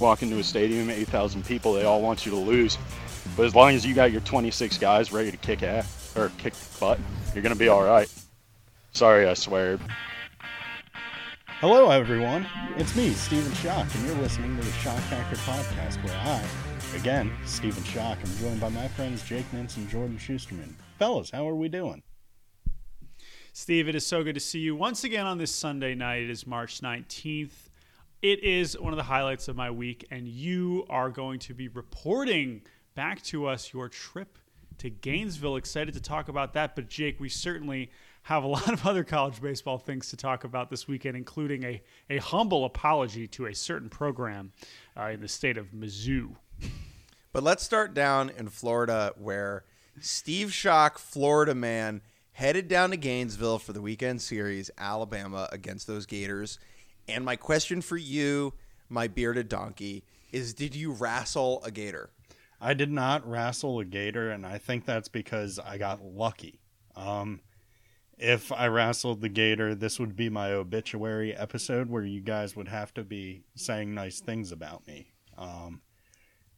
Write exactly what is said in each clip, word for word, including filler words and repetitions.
walk into a stadium, eight thousand people, they all want you to lose. But as long as you got your twenty-six guys ready to kick ass or kick butt, you're going to be all right. Sorry, I swear. Hello, everyone. It's me, Stephen Schoch, and you're listening to the Schoch Hacker Podcast, where I, again, Stephen Schoch, am joined by my friends Jake Mintz and Jordan Schusterman. Fellas, how are we doing? Steve, it is so good to see you once again on this Sunday night. It is March nineteenth. It is one of the highlights of my week, and you are going to be reporting back to us your trip to Gainesville. Excited to talk about that, but Jake, we certainly have a lot of other college baseball things to talk about this weekend, including a, a humble apology to a certain program uh, in the state of Mizzou. But let's start down in Florida, where Steve Schoch, Florida man, headed down to Gainesville for the weekend series, Alabama against those Gators. And my question for you, my bearded donkey, is did you wrestle a gator? I did not wrestle a gator, and I think that's because I got lucky. Um... If I wrestled the gator, this would be my obituary episode where you guys would have to be saying nice things about me um,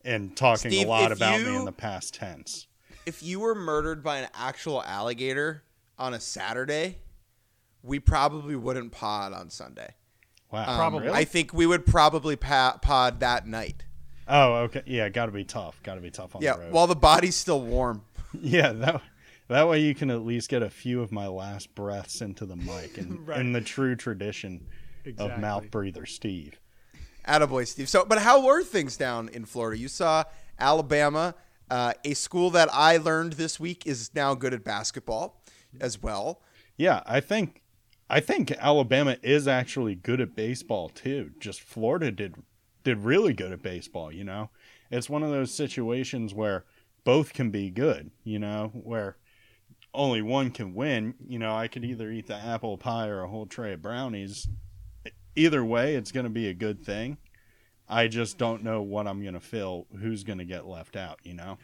and talking Steve, a lot about you, me in the past tense. If you were murdered by an actual alligator on a Saturday, we probably wouldn't pod on Sunday. Wow. Um, probably. I think we would probably pa- pod that night. Oh, okay. Yeah, got to be tough. Got to be tough on yeah, the road. Yeah, while the body's still warm. yeah, that That way you can at least get a few of my last breaths into the mic in, right. in the true tradition exactly. of mouth breather Steve. Attaboy, Steve. So, but how were things down in Florida? You saw Alabama, uh, a school that I learned this week is now good at basketball as well. Yeah, I think I think Alabama is actually good at baseball too. Just Florida did did really good at baseball, you know. It's one of those situations where both can be good, you know, where only one can win. You know, I could either eat the apple pie or a whole tray of brownies. Either way, it's going to be a good thing. I just don't know what I'm going to feel, who's going to get left out, you know?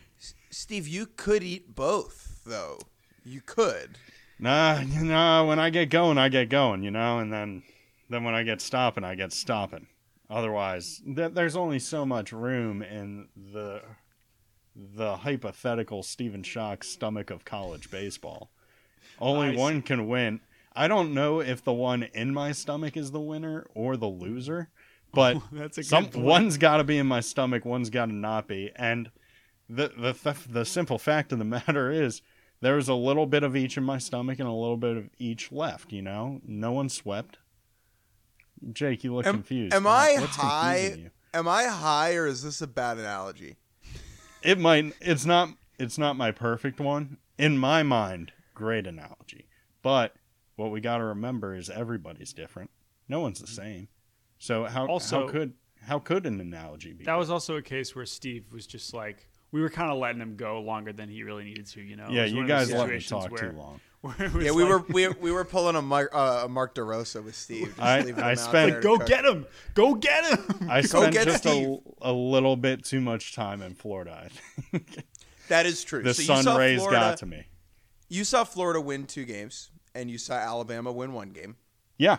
Steve, you could eat both, though. You could. Nah, nah, when I get going, I get going, you know? And then then when I get stopping, I get stopping. Otherwise, th- there's only so much room in the... the hypothetical Stephen Schoch stomach of college baseball. Only nice. One can win. I don't know if the one in my stomach is the winner or the loser, but oh, that's a some, one's got to be in my stomach, one's got to not be. And the, the the the simple fact of the matter is there's a little bit of each in my stomach and a little bit of each left, you know? No one swept. Jake, you look am, confused. Am I What's high? Am I high or is this a bad analogy? It might. It's not. It's not my perfect one in my mind. Great analogy, but what we got to remember is everybody's different. No one's the same. So how also, how could how could an analogy be? That good? Was also a case where Steve was just like we were kind of letting him go longer than he really needed to. You know. Yeah, you guys let me talk where, too long. Yeah, we like, were we we were pulling a Mark, uh, a Mark DeRosa with Steve. Just I, I spent go get him, go get him. I spent just a, a little bit too much time in Florida. I think. That is true. The so sun rays Florida, got to me. You saw Florida win two games, and you saw Alabama win one game. Yeah.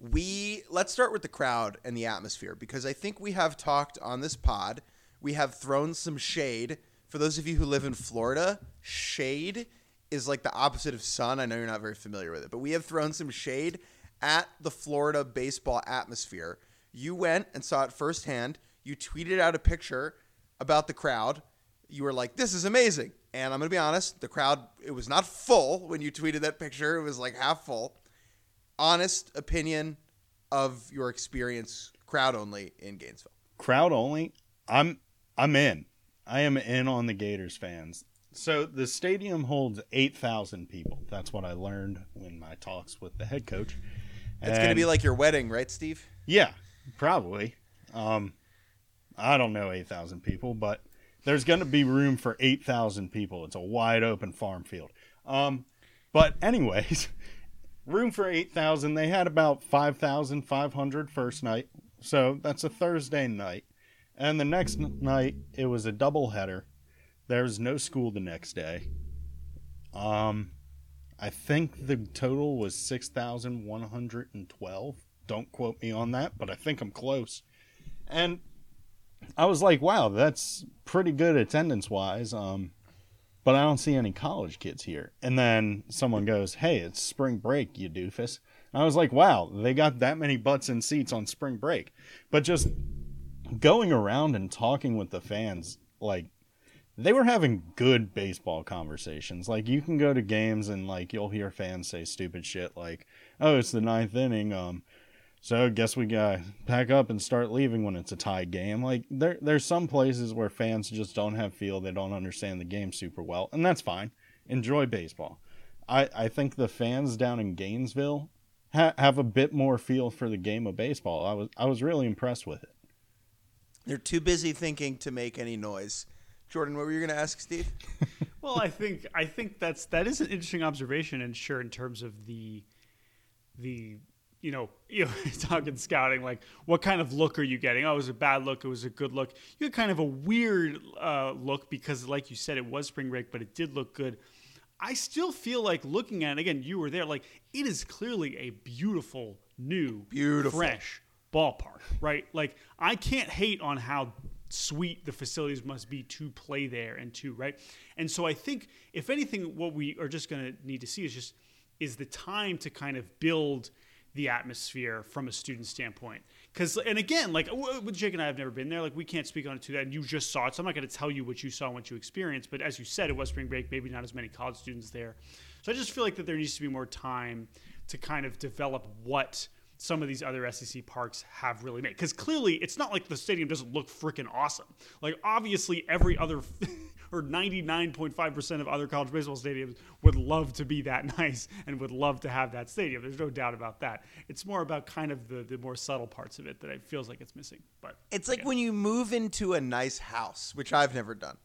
We let's start with the crowd and the atmosphere because I think we have talked on this pod. We have thrown some shade for those of you who live in Florida. Shade is like the opposite of sun. I know you're not very familiar with it, but we have thrown some shade at the Florida baseball atmosphere. You went and saw it firsthand. You tweeted out a picture about the crowd. You were like, this is amazing. And I'm going to be honest, the crowd, it was not full when you tweeted that picture. It was like half full. Honest opinion of your experience, crowd only in Gainesville. Crowd only? I'm I'm in. I am in on the Gators fans. So the stadium holds eight thousand people. That's what I learned in my talks with the head coach. It's going to be like your wedding, right, Steve? Yeah, probably. Um, I don't know eight thousand people, but there's going to be room for eight thousand people. It's a wide open farm field. Um, but anyways, room for eight thousand. They had about five thousand five hundred first night. So that's a Thursday night. And the next night, it was a doubleheader. There was no school the next day. Um, I think the total was six thousand one hundred twelve. Don't quote me on that, but I think I'm close. And I was like, wow, that's pretty good attendance-wise, um, but I don't see any college kids here. And then someone goes, hey, it's spring break, you doofus. And I was like, wow, they got that many butts in seats on spring break. But just going around and talking with the fans, like, they were having good baseball conversations. Like, you can go to games and, like, you'll hear fans say stupid shit like, oh, it's the ninth inning, um, so guess we gotta pack up and start leaving when it's a tied game. Like, there, there's some places where fans just don't have feel. They don't understand the game super well, and that's fine. Enjoy baseball. I, I think the fans down in Gainesville ha- have a bit more feel for the game of baseball. I was I was really impressed with it. They're too busy thinking to make any noise. Jordan, what were you going to ask, Steve? Well, I think I think that's that is an interesting observation, and sure, in terms of the the. You know, you know, talking scouting, like, what kind of look are you getting? Oh, it was a bad look. It was a good look. You had kind of a weird uh, look because, like you said, it was spring break, but it did look good. I still feel like looking at it, again, you were there, like, it is clearly a beautiful, new, beautiful, fresh ballpark, right? Like, I can't hate on how sweet the facilities must be to play there and to, right? And so I think, if anything, what we are just going to need to see is just is the time to kind of build – the atmosphere from a student standpoint. Because, and again, like, Jake and I have never been there. Like, we can't speak on it to that. And you just saw it. So I'm not going to tell you what you saw and what you experienced. But as you said, it was spring break, maybe not as many college students there. So I just feel like that there needs to be more time to kind of develop what some of these other S E C parks have really made. Because clearly, it's not like the stadium doesn't look freaking awesome. Like, obviously, every other, or ninety-nine point five percent of other college baseball stadiums would love to be that nice and would love to have that stadium. There's no doubt about that. It's more about kind of the, the more subtle parts of it that it feels like it's missing. But it's like yeah. when you move into a nice house, which I've never done,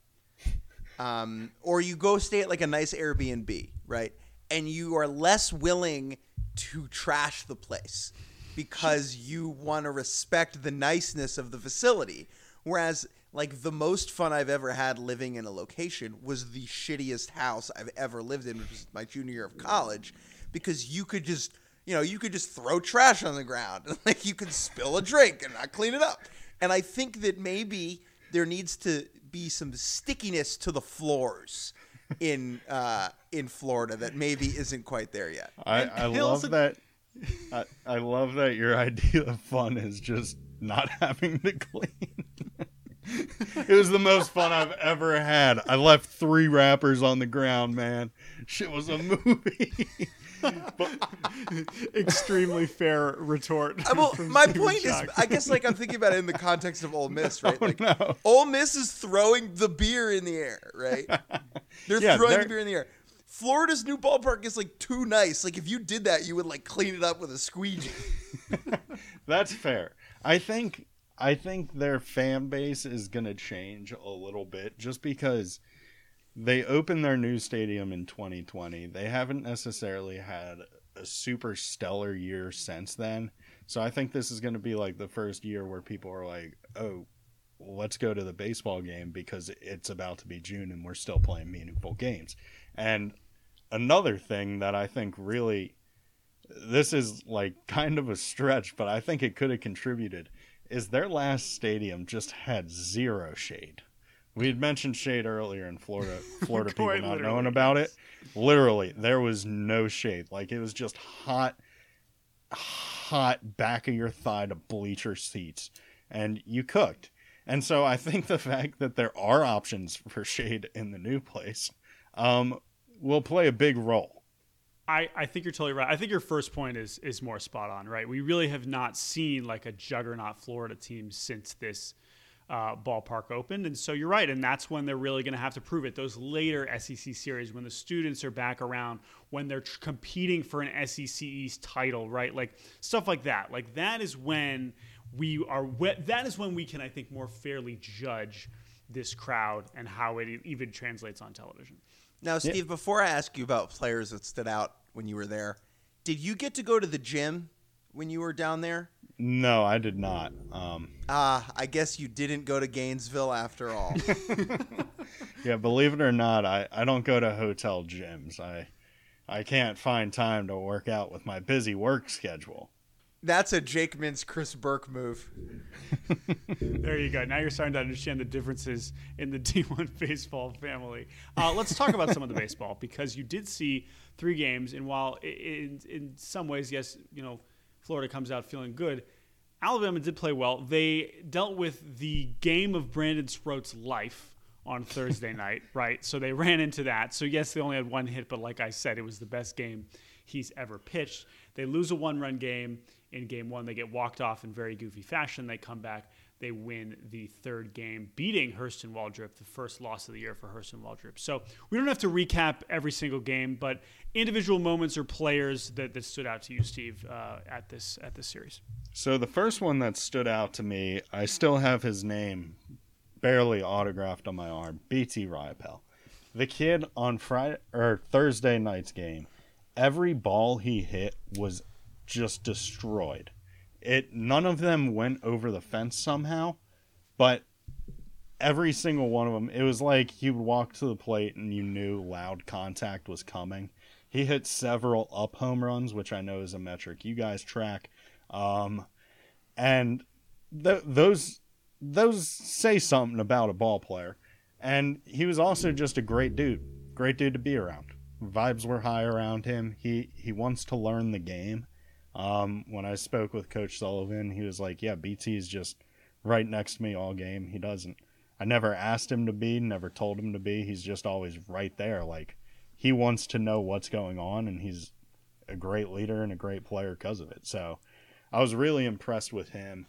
um, or you go stay at like a nice Airbnb, right? And you are less willing to trash the place because you want to respect the niceness of the facility. Whereas, like, the most fun I've ever had living in a location was the shittiest house I've ever lived in, which was my junior year of college, because you could just, you know, you could just throw trash on the ground. And, like, you could spill a drink and not clean it up. And I think that maybe there needs to be some stickiness to the floors in uh, in Florida that maybe isn't quite there yet. I, I love that. I, I love that your idea of fun is just not having to clean. It was the most fun I've ever had. I left three wrappers on the ground, man. Shit was a movie. But extremely fair retort. Well, my Stephen point Schoch. Is, I guess, like, I'm thinking about it in the context of Ole Miss, right? Oh, like, no. Ole Miss is throwing the beer in the air, right? They're yeah, throwing they're... the beer in the air. Florida's new ballpark is, like, too nice. Like, if you did that, you would, like, clean it up with a squeegee. That's fair. I think... I think their fan base is going to change a little bit just because they opened their new stadium in twenty twenty. They haven't necessarily had a super stellar year since then. So I think this is going to be like the first year where people are like, oh, let's go to the baseball game because it's about to be June and we're still playing meaningful games. And another thing that I think really, this is like kind of a stretch, but I think it could have contributed, is their last stadium just had zero shade. We had mentioned shade earlier in Florida, Florida people not knowing about it. Literally, there was no shade. Like, it was just hot, hot back of your thigh to bleacher seats, and you cooked. And so I think the fact that there are options for shade in the new place um, will play a big role. I, I think you're totally right. I think your first point is is more spot on, right? We really have not seen like a juggernaut Florida team since this uh, ballpark opened. And so you're right. And that's when they're really going to have to prove it. Those later S E C series, when the students are back around, when they're tr- competing for an S E C East title, right? Like stuff like that. Like that is when we are, we- that is when we can, I think, more fairly judge this crowd and how it even translates on television. Now, Steve, yeah. before I ask you about players that stood out when you were there, did you get to go to the gym when you were down there? No, I did not. Um, ah, I guess you didn't go to Gainesville after all. Yeah, believe it or not, I, I don't go to hotel gyms. I I can't find time to work out with my busy work schedule. That's a Jake Mintz, Chris Burke move. There you go. Now you're starting to understand the differences in the D one baseball family. Uh, let's talk about some of the baseball, because you did see three games, and while in in some ways, yes, you know, Florida comes out feeling good, Alabama did play well. They dealt with the game of Brandon Sproat's life on Thursday night, right? So they ran into that. So yes, they only had one hit, but like I said, it was the best game he's ever pitched. They lose a one-run game. In game one, they get walked off in very goofy fashion. They come back. They win the third game, beating Hurston Waldrep, the first loss of the year for Hurston Waldrep. So we don't have to recap every single game, but individual moments or players that, that stood out to you, Steve, uh, at this at this series. So the first one that stood out to me, I still have his name barely autographed on my arm, B T Rypel. The kid on Friday or Thursday night's game, every ball he hit was just destroyed. It none of them went over the fence somehow, but every single one of them, it was like he would walk to the plate and you knew loud contact was coming. He hit several up home runs, which I know is a metric you guys track, um and th- those those say something about a ball player. And he was also just a great dude great dude to be around. Vibes were high around him. He he wants to learn the game. Um, when I spoke with Coach Sullivan, he was like, yeah, B T's just right next to me all game. He doesn't, I never asked him to be, never told him to be. He's just always right there. Like, he wants to know what's going on, and he's a great leader and a great player because of it. So I was really impressed with him.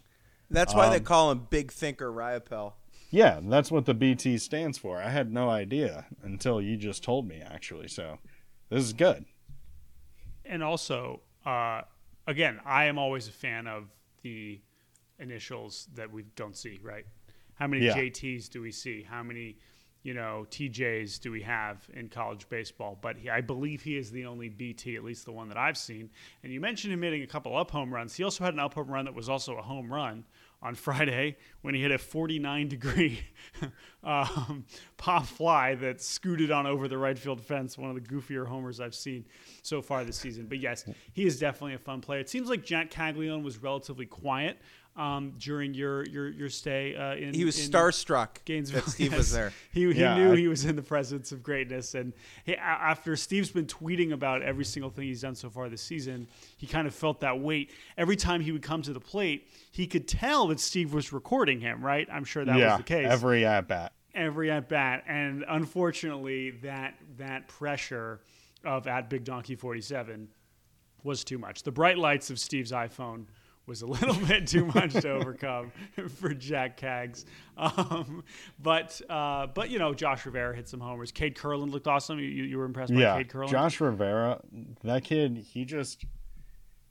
That's why um, they call him Big Thinker Rypel. Yeah. That's what the B T stands for. I had no idea until you just told me, actually. So this is good. And also, uh, again, I am always a fan of the initials that we don't see, right? How many yeah. J Ts do we see? How many, you know, T Js do we have in college baseball? But he, I believe he is the only B T, at least the one that I've seen. And you mentioned him hitting a couple up home runs. He also had an up home run that was also a home run on Friday when he hit a forty-nine degree um, pop fly that scooted on over the right field fence, one of the goofier homers I've seen so far this season. But yes, he is definitely a fun player. It seems like Jack Caglione was relatively quiet um, during your your your stay uh, in. He was in starstruck Gainesville. That Steve yes. was there. He, he yeah, knew I, he was in the presence of greatness. And he, after Steve's been tweeting about every single thing he's done so far this season, he kind of felt that weight. Every time he would come to the plate, he could tell that Steve was recording him, right? I'm sure that yeah, was the case. Every at bat. Every at bat. And unfortunately, that that pressure of at Big Donkey forty-seven was too much. The bright lights of Steve's iPhone was a little bit too much to overcome for Jack Cags. Um, but, uh, but you know, Josh Rivera hit some homers. Cade Curlin looked awesome. You, you were impressed yeah, by Cade Curlin? Josh Rivera, that kid, he just...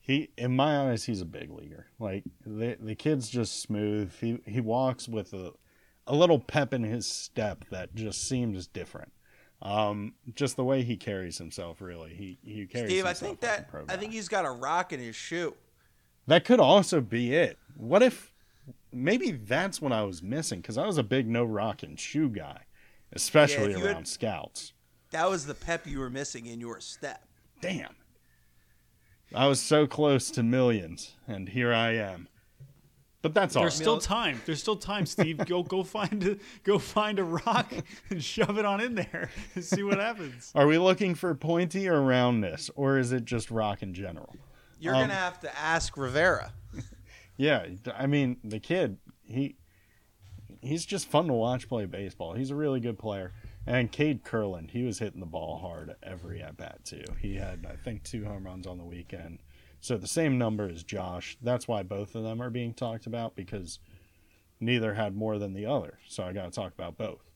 He, in my eyes, he's a big leaguer. Like, the the kid's just smooth. He he walks with a, a little pep in his step that just seems different. Um, just the way he carries himself, really. He he carries Steve, himself. Steve, I think that I think he's got a rock in his shoe. That could also be it. What if maybe that's what I was missing? Because I was a big no rock and shoe guy, especially yeah, around had, scouts. That was the pep you were missing in your step. Damn. I was so close to millions, and here I am. But that's all. There's still time. There's still time, Steve. Go go find a, go find a rock and shove it on in there and see what happens. Are we looking for pointy or roundness, or is it just rock in general? You're um, going to have to ask Rivera. Yeah, I mean, the kid, he he's just fun to watch play baseball. He's a really good player. And Cade Curlin, he was hitting the ball hard every at-bat, too. He had, I think, two home runs on the weekend. So the same number as Josh. That's why both of them are being talked about, because neither had more than the other. So I got to talk about both.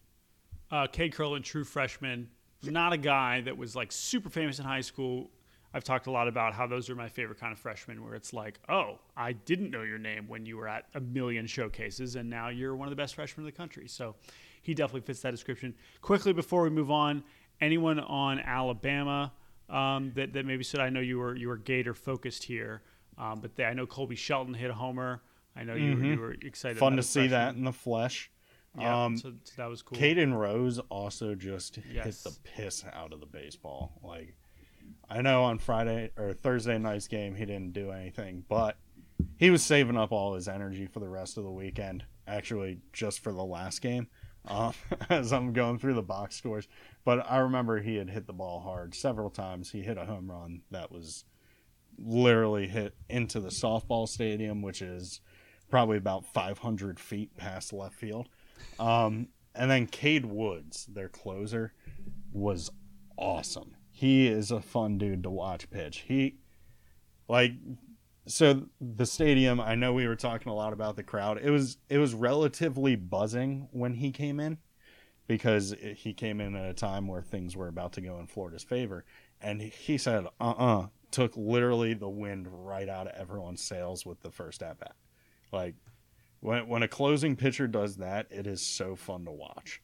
Uh, Cade Curlin, true freshman, not a guy that was, like, super famous in high school. I've talked a lot about how those are my favorite kind of freshmen, where it's like, oh, I didn't know your name when you were at a million showcases, and now you're one of the best freshmen in the country. So he definitely fits that description. Quickly before we move on, anyone on Alabama um, that, that maybe said, I know you were you were Gator focused here, um, but they, I know Colby Shelton hit a homer. I know you, mm-hmm. you were excited. Fun to see freshman. That in the flesh. Yeah, um, so, so that was cool. Caden Rose also just yes. hit the piss out of the baseball. Like, I know on Friday or Thursday night's game he didn't do anything, but he was saving up all his energy for the rest of the weekend, actually just for the last game, um, as I'm going through the box scores. But I remember he had hit the ball hard several times. He hit a home run that was literally hit into the softball stadium, which is probably about five hundred feet past left field. Um, and then Cade Woods, their closer, was awesome. He is a fun dude to watch pitch. He, like, so the stadium, I know we were talking a lot about the crowd. It was, it was relatively buzzing when he came in, because it, he came in at a time where things were about to go in Florida's favor. And he said, uh-uh, took literally the wind right out of everyone's sails with the first at-bat. Like, when when a closing pitcher does that, it is so fun to watch.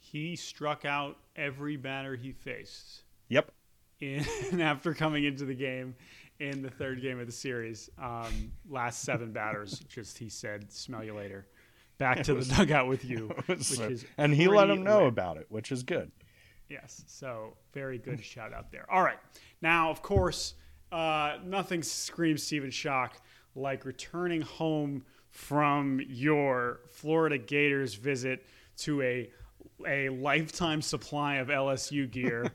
He struck out every batter he faced. Yep. In, after coming into the game in the third game of the series, um, last seven batters, just he said, smell you later. Back to was, the dugout with you. Which so, is and he let him know lit. about it, which is good. Yes. So very good shout out there. All right. Now, of course, uh, nothing screams Stephen Schoch like returning home from your Florida Gators visit to a a lifetime supply of L S U gear,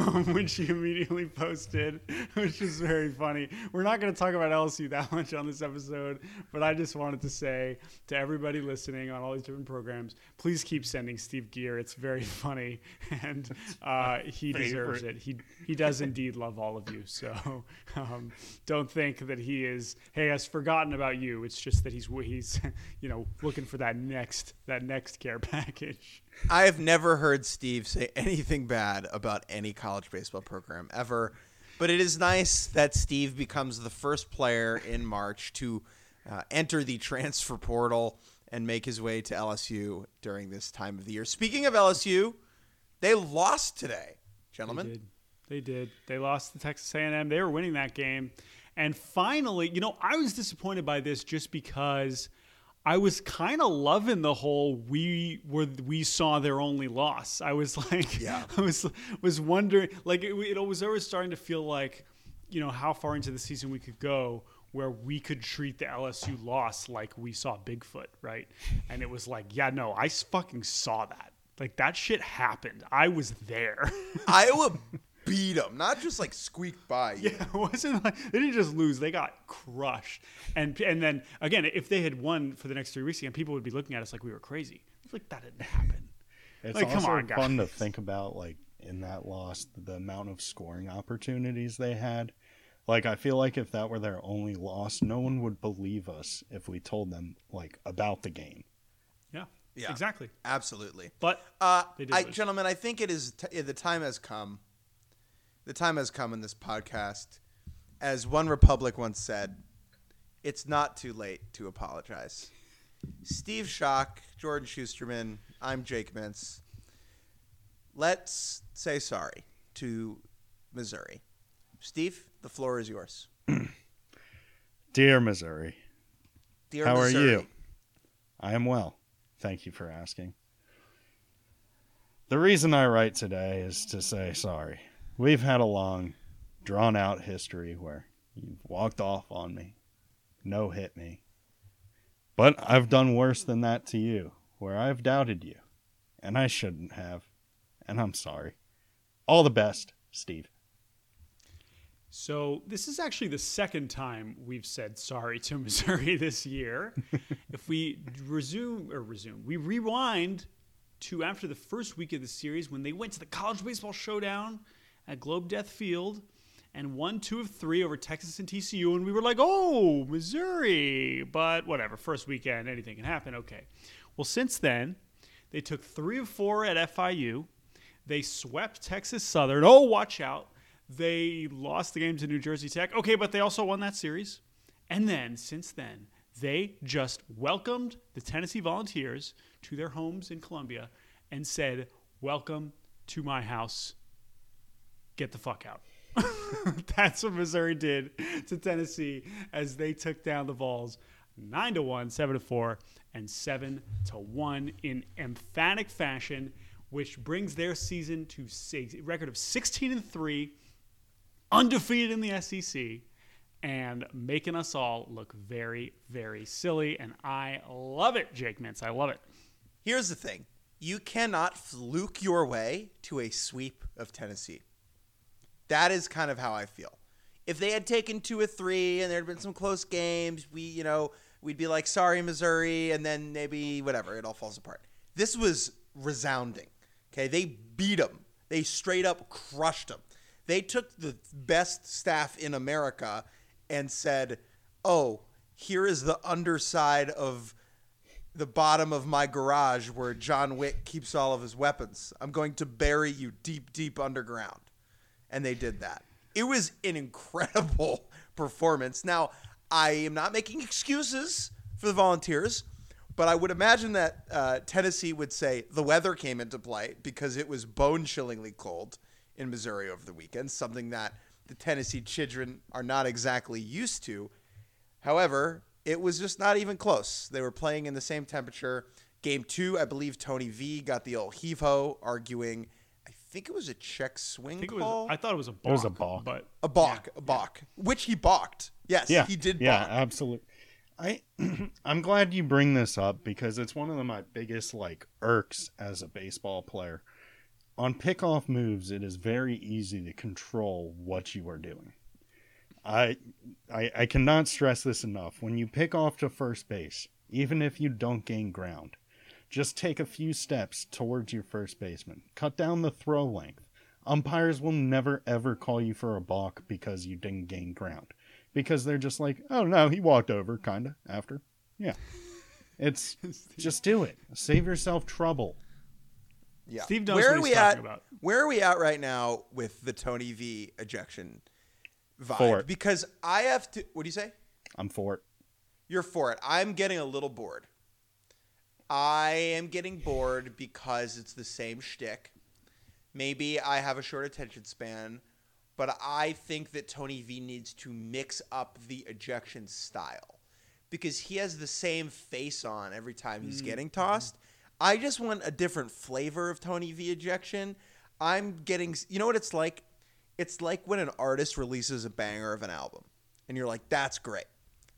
um, which you immediately posted, which is very funny. We're not going to talk about L S U that much on this episode, but I just wanted to say to everybody listening on all these different programs, please keep sending Steve gear. It's very funny, and uh, he favorite. deserves it. He he does indeed love all of you, so um, don't think that he is, hey, I've forgotten about you. It's just that he's, he's you know, looking for that next that next care package. I have never heard Steve say anything bad about any college baseball program ever, but it is nice that Steve becomes the first player in March to uh, enter the transfer portal and make his way to L S U during this time of the year. Speaking of L S U, they lost today, gentlemen. They did. They did. They lost to Texas A and M. They were winning that game. And finally, you know, I was disappointed by this just because – I was kind of loving the whole we were we saw their only loss. I was like, yeah. I was was wondering, like it, it was always starting to feel like, you know, how far into the season we could go where we could treat the L S U loss like we saw Bigfoot, right? And it was like, yeah, no, I fucking saw that. Like that shit happened. I was there. Iowa beat them, not just like squeaked by you. Yeah, it wasn't like they didn't just lose, they got crushed. And and then again, if they had won for the next three weeks again, people would be looking at us like we were crazy. It's like that didn't happen. It's like, also come on, fun guys. To think about, like in that loss, the amount of scoring opportunities they had. Like I feel like if that were their only loss, no one would believe us if we told them like about the game. Yeah, yeah, exactly, absolutely. But uh, they did I, gentlemen, I think it is t- the time has come. The time has come in this podcast. As One Republic once said, it's not too late to apologize. Steve Schoch, Jordan Schusterman, I'm Jake Mintz. Let's say sorry to Missouri. Steve, the floor is yours. Dear Missouri. Dear How Missouri. How are you? I am well. Thank you for asking. The reason I write today is to say sorry. We've had a long, drawn-out history where you've walked off on me, no-hit me. But I've done worse than that to you, where I've doubted you, and I shouldn't have, and I'm sorry. All the best, Steve. So this is actually the second time we've said sorry to Missouri this year. If we resume, or resume, we rewind to after the first week of the series when they went to the College Baseball Showdown at Globe Death Field, and won two of three over Texas and T C U, and we were like, oh, Missouri, but whatever, first weekend, anything can happen, okay. Well, since then, they took three of four at F I U, they swept Texas Southern, oh, watch out, they lost the game to New Jersey Tech, okay, but they also won that series, and then, since then, they just welcomed the Tennessee Volunteers to their homes in Columbia and said, welcome to my house. Get the fuck out. That's what Missouri did to Tennessee as they took down the Vols nine to one, seven to four, and seven to one in emphatic fashion, which brings their season to a record of sixteen and three, undefeated in the S E C, and making us all look very, very silly. And I love it, Jake Mintz. I love it. Here's the thing. You cannot fluke your way to a sweep of Tennessee. That is kind of how I feel. If they had taken two or three and there had been some close games, we, you know, we'd be like, sorry, Missouri, and then maybe whatever, it all falls apart. This was resounding. Okay, they beat them. They straight up crushed them. They took the best staff in America and said, oh, here is the underside of the bottom of my garage where John Wick keeps all of his weapons. I'm going to bury you deep, deep underground. And they did that. It was an incredible performance. Now, I am not making excuses for the Volunteers, but I would imagine that uh, Tennessee would say the weather came into play because it was bone-chillingly cold in Missouri over the weekend, something that the Tennessee children are not exactly used to. However, it was just not even close. They were playing in the same temperature. Game two, I believe Tony V got the old heave-ho arguing – I think it was a check swing I think call. It was, I thought it was a balk. It was a balk. But a balk, yeah. a balk, which he balked. Yes, yeah, he did yeah, balk. Yeah, absolutely. I, I'm glad you bring this up because it's one of the, my biggest like irks as a baseball player. On pickoff moves, it is very easy to control what you are doing. I, I, I cannot stress this enough. When you pick off to first base, even if you don't gain ground, just take a few steps towards your first baseman. Cut down the throw length. Umpires will never, ever call you for a balk because you didn't gain ground. Because they're just like, oh, no, he walked over, kind of, after. Yeah. It's just do it. Save yourself trouble. Yeah. Steve knows what he's talking about. Where are we at right now with the Tony V ejection vibe? For it. Because I have to – what do you say? I'm for it. You're for it. I'm getting a little bored. I am getting bored because it's the same shtick. Maybe I have a short attention span, but I think that Tony V needs to mix up the ejection style because he has the same face on every time he's mm. getting tossed. I just want a different flavor of Tony V ejection. I'm getting – you know what it's like? It's like when an artist releases a banger of an album, and you're like, that's great.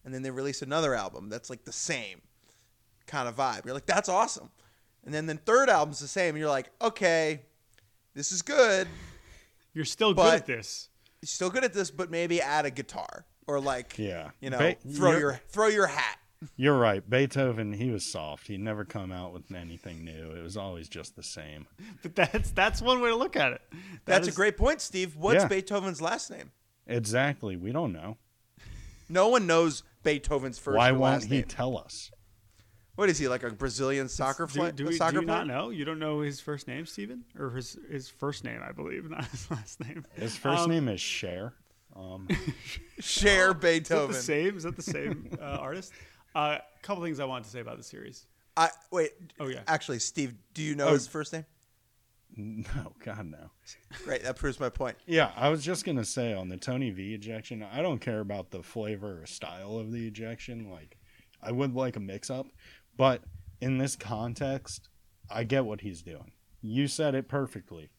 And then they release another album that's like the same kind of vibe. You're like, that's awesome. And then the third album's the same. And you're like, okay, this is good. You're still good at this. You're still good at this, but maybe add a guitar or like, yeah. you know, Be- throw your throw your hat. You're right. Beethoven, he was soft. He never come out with anything new. It was always just the same. But that's that's one way to look at it. That that's is, a great point, Steve. What's yeah. Beethoven's last name? Exactly. We don't know. No one knows Beethoven's first Why and last name. Why won't he tell us? What is he, like a Brazilian soccer player? Do, do, we, soccer do you player? not know? You don't know his first name, Stephen? Or his his first name, I believe, not his last name. His first um, name is Cher. Um, Cher Beethoven. Is that the same, is that the same uh, artist? A uh, couple things I wanted to say about the series. I Wait. Oh, yeah. Actually, Steve, do you know oh, his first name? No, God, no. Right, that proves my point. Yeah, I was just going to say on the Tony V ejection, I don't care about the flavor or style of the ejection. Like, I would like a mix-up. But in this context, I get what he's doing. You said it perfectly.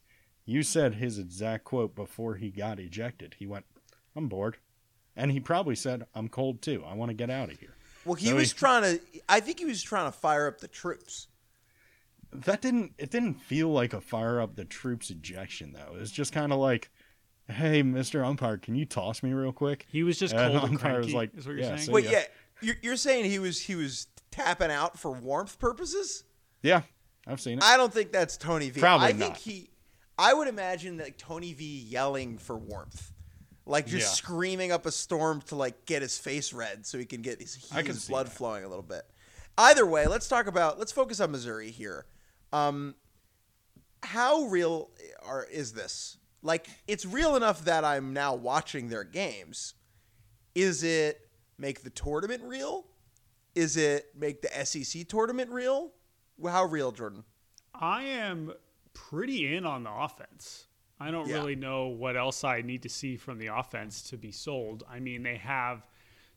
You said his exact quote before he got ejected. He went, I'm bored. And he probably said, I'm cold too. I want to get out of here. Well, he so was he, trying to – I think he was trying to fire up the troops. That didn't – it didn't feel like a fire up the troops ejection though. It was just kind of like, hey, Mister Umpire, can you toss me real quick? He was just and cold and cranky was like, is what you're yeah, saying? Wait, so, yeah. yeah. You're, you're saying he was he was – tapping out for warmth purposes? Yeah, I've seen it. I don't think that's Tony V. Probably I think not. he I would imagine that Tony V yelling for warmth. Like just yeah. screaming up a storm to like get his face red so he can get his, his, his blood that. flowing a little bit. Either way, let's talk about let's focus on Missouri here. Um how real are is this? Like it's real enough that I'm now watching their games. Is it make the tournament real? Is it make the S E C tournament real? How real, Jordan? I am pretty in on the offense. I don't yeah. really know what else I need to see from the offense to be sold. I mean, they have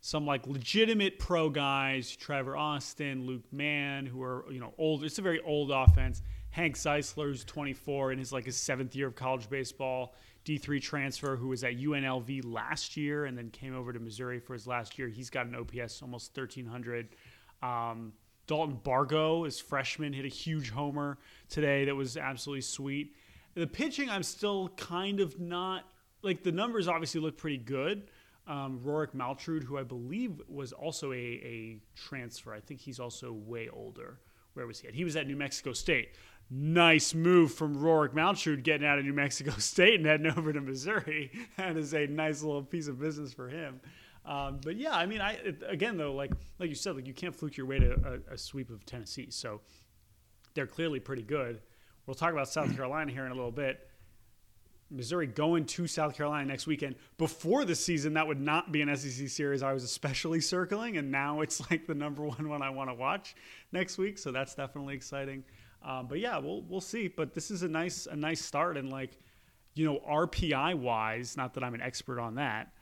some like legitimate pro guys, Trevor Austin, Luke Mann, who are, you know, old. It's a very old offense. Hank Zeisler, who's twenty-four and is like his seventh year of college baseball, D three transfer who was at U N L V last year and then came over to Missouri for his last year. He's got an O P S almost thirteen hundred. Um, Dalton Bargo, his freshman, hit a huge homer today that was absolutely sweet. The pitching, I'm still kind of not – like the numbers obviously look pretty good. Um, Rorik Maltrud, who I believe was also a, a transfer. I think he's also way older. Where was he at? He was at New Mexico State. Nice move from Rorik Maltrud getting out of New Mexico State and heading over to Missouri. That is a nice little piece of business for him. Um, but, yeah, I mean, I again, though, like like you said, like you can't fluke your way to a, a sweep of Tennessee. So they're clearly pretty good. We'll talk about South Carolina here in a little bit. Missouri going to South Carolina next weekend. Before the season, that would not be an S E C series I was especially circling, and now it's like the number one one I want to watch next week, so that's definitely exciting. Um, but yeah, we'll we'll see. But this is a nice a nice start, and like, you know, R P I wise, not that I'm an expert on that,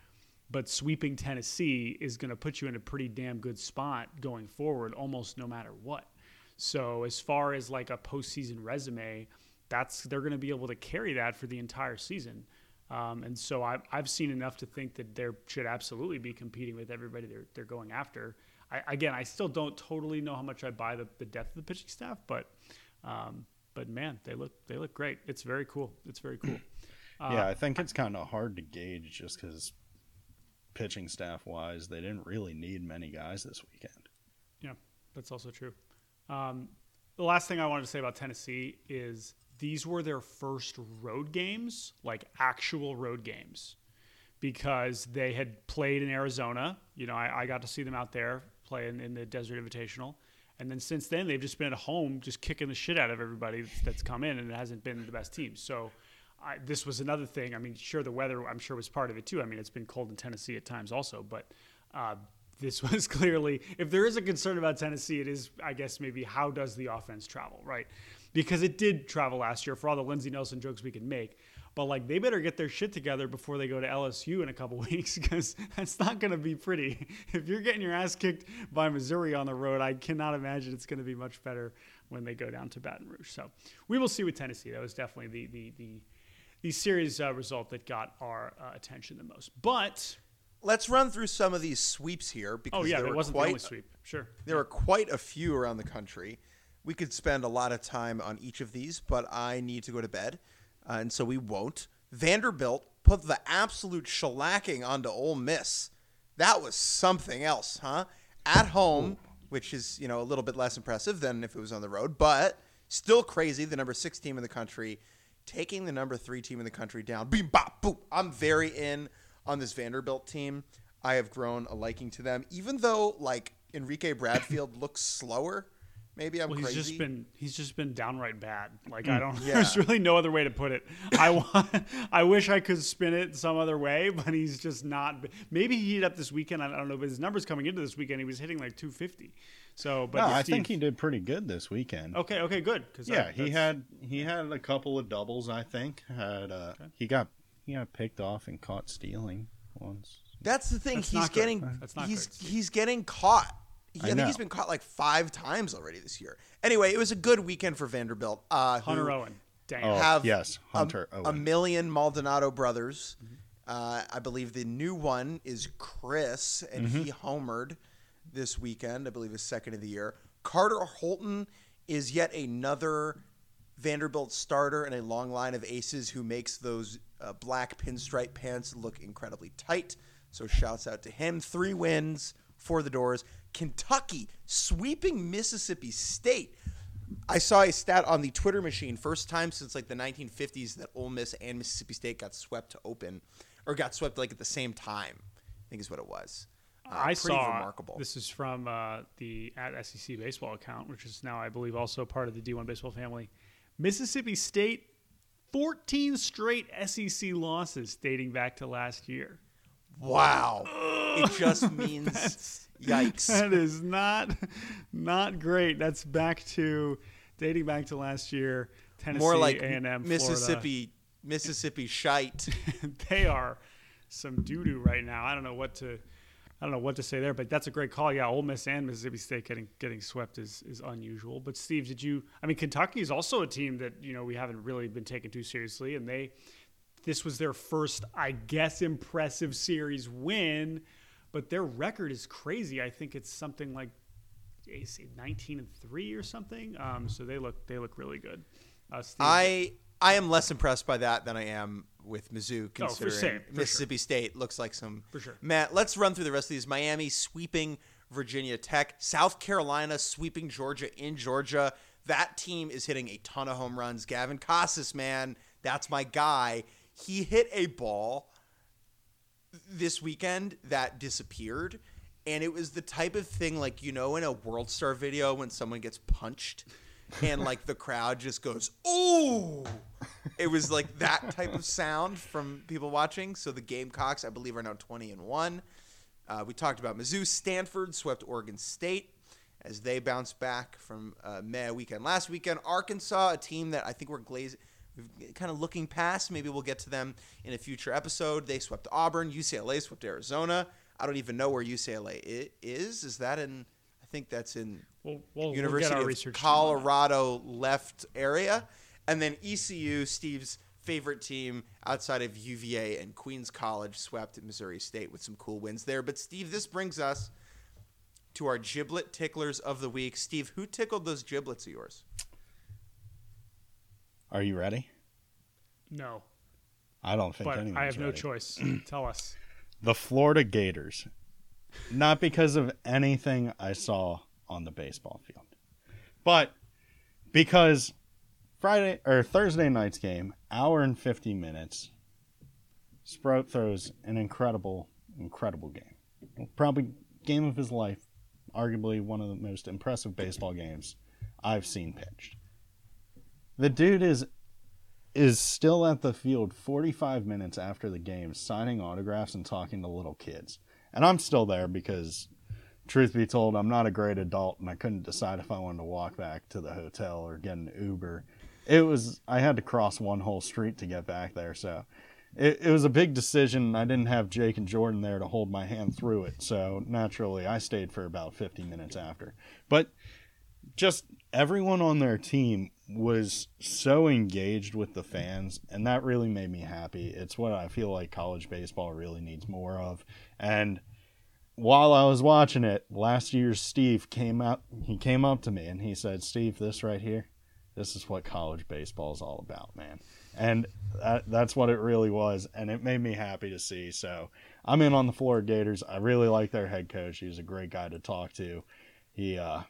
but sweeping Tennessee is going to put you in a pretty damn good spot going forward, almost no matter what. So as far as like a postseason resume, that's they're going to be able to carry that for the entire season. Um, and so I've, I've seen enough to think that they should absolutely be competing with everybody they're they're going after. I, again, I still don't totally know how much I buy the, the depth of the pitching staff, but um, but man, they look they look great. It's very cool. It's very cool. Uh, yeah, I think it's kind of hard to gauge just because pitching staff-wise, they didn't really need many guys this weekend. Yeah, that's also true. Um, the last thing I wanted to say about Tennessee is – these were their first road games, like actual road games, because they had played in Arizona. You know, I, I got to see them out there playing in the Desert Invitational. And then since then, they've just been at home just kicking the shit out of everybody that's come in, and it hasn't been the best team. So I, this was another thing. I mean, sure, the weather, I'm sure, was part of it too. I mean, it's been cold in Tennessee at times also, but uh, this was clearly – if there is a concern about Tennessee, it is, I guess, maybe how does the offense travel, right? Because it did travel last year for all the Lindsey Nelson jokes we can make. But, like, they better get their shit together before they go to L S U in a couple weeks, because that's not going to be pretty. If you're getting your ass kicked by Missouri on the road, I cannot imagine it's going to be much better when they go down to Baton Rouge. So we will see with Tennessee. That was definitely the the the, the series uh, result that got our uh, attention the most. But let's run through some of these sweeps here, because oh, yeah, there were wasn't quite, the only sweep. Sure. There yeah. were quite a few around the country. We could spend a lot of time on each of these, but I need to go to bed, uh, and so we won't. Vanderbilt put the absolute shellacking onto Ole Miss. That was something else, huh? At home, which is, you know, a little bit less impressive than if it was on the road, but still crazy. The number six team in the country taking the number three team in the country down. Beep, bop, boop. I'm very in on this Vanderbilt team. I have grown a liking to them, even though, like, Enrique Bradfield looks slower. Maybe I'm well, crazy. He's just been he's just been downright bad. Like I don't yeah. there's really no other way to put it. I want I wish I could spin it some other way, but he's just not. Maybe he hit up this weekend. I don't know, but his numbers coming into this weekend, he was hitting like two fifty. So, but no, I team, think he did pretty good this weekend. Okay, okay, good. Yeah, I, he had he had a couple of doubles. I think had uh, okay. he got he got picked off and caught stealing once. That's the thing. That's he's getting That's not he's good. he's getting caught. Yeah, I, I think he's been caught like five times already this year. Anyway, it was a good weekend for Vanderbilt. Uh, Hunter Owen. Dang. Oh, have yes, Hunter a, Owen. A million Maldonado brothers. Mm-hmm. Uh, I believe the new one is Chris, and mm-hmm. he homered this weekend. I believe his second of the year. Carter Holton is yet another Vanderbilt starter in a long line of aces who makes those uh, black pinstripe pants look incredibly tight. So shouts out to him. Three wins for the Doors. Kentucky sweeping Mississippi State. I saw a stat on the Twitter machine, first time since like the nineteen fifties that Ole Miss and Mississippi State got swept to open or got swept like at the same time, I think is what it was. Uh, I saw remarkable. This is from uh, the at S E C baseball account, which is now I believe also part of the D one baseball family. Mississippi State, fourteen straight S E C losses dating back to last year. Wow. Oh, it just means... Yikes. That is not not great. That's back to dating back to last year. Tennessee, more like A and M, Mississippi, Florida. Mississippi shite. They are some doo-doo right now. I don't know what to I don't know what to say there, but that's a great call. Yeah, Ole Miss and Mississippi State getting getting swept is, is unusual. But, Steve, did you – I mean, Kentucky is also a team that, you know, we haven't really been taken too seriously, and they – this was their first, I guess, impressive series win, but their record is crazy. I think it's something like nineteen and three or something. Um, so they look they look really good. Uh, Steve, I I am less impressed by that than I am with Mizzou, considering oh, same, Mississippi sure. State looks like some. For sure. Matt, let's run through the rest of these. Miami sweeping Virginia Tech, South Carolina sweeping Georgia in Georgia. That team is hitting a ton of home runs. Gavin Kash, man, that's my guy. He hit a ball this weekend that disappeared, and it was the type of thing like, you know, in a World Star video when someone gets punched and like the crowd just goes, ooh. It was like that type of sound from people watching. So the Gamecocks, I believe, are now twenty and one. Uh, we talked about Mizzou. Stanford swept Oregon State as they bounced back from uh, May weekend. Last weekend, Arkansas, a team that I think we're glazing, kind of looking past. Maybe we'll get to them in a future episode. They swept Auburn. U C L A swept Arizona. I don't even know where U C L A is. Is that in? I think that's in we'll, we'll, University we'll of Colorado left area. And then E C U, Steve's favorite team outside of U V A and Queens College, swept Missouri State with some cool wins there. But, Steve, this brings us to our giblet ticklers of the week. Steve, who tickled those giblets of yours? Are you ready? No. I don't think anyone's ready. But I have no choice. Tell us. The Florida Gators. Not because of anything I saw on the baseball field, but because Friday or Thursday night's game, hour and fifty minutes. Sprout throws an incredible, incredible game. Probably game of his life, arguably one of the most impressive baseball games I've seen pitched. The dude is is still at the field forty-five minutes after the game, signing autographs and talking to little kids. And I'm still there because, truth be told, I'm not a great adult and I couldn't decide if I wanted to walk back to the hotel or get an Uber. It was, I had to cross one whole street to get back there, so it, it was a big decision. I didn't have Jake and Jordan there to hold my hand through it, so naturally I stayed for about fifty minutes after. But just everyone on their team was so engaged with the fans, and that really made me happy. It's what I feel like college baseball really needs more of. And while I was watching it, last year's Steve came out, he came up to me and he said, "Steve, this right here, this is what college baseball is all about, man." And that, that's what it really was. And it made me happy to see. So I'm in on the Florida Gators. I really like their head coach. He's a great guy to talk to. He, uh,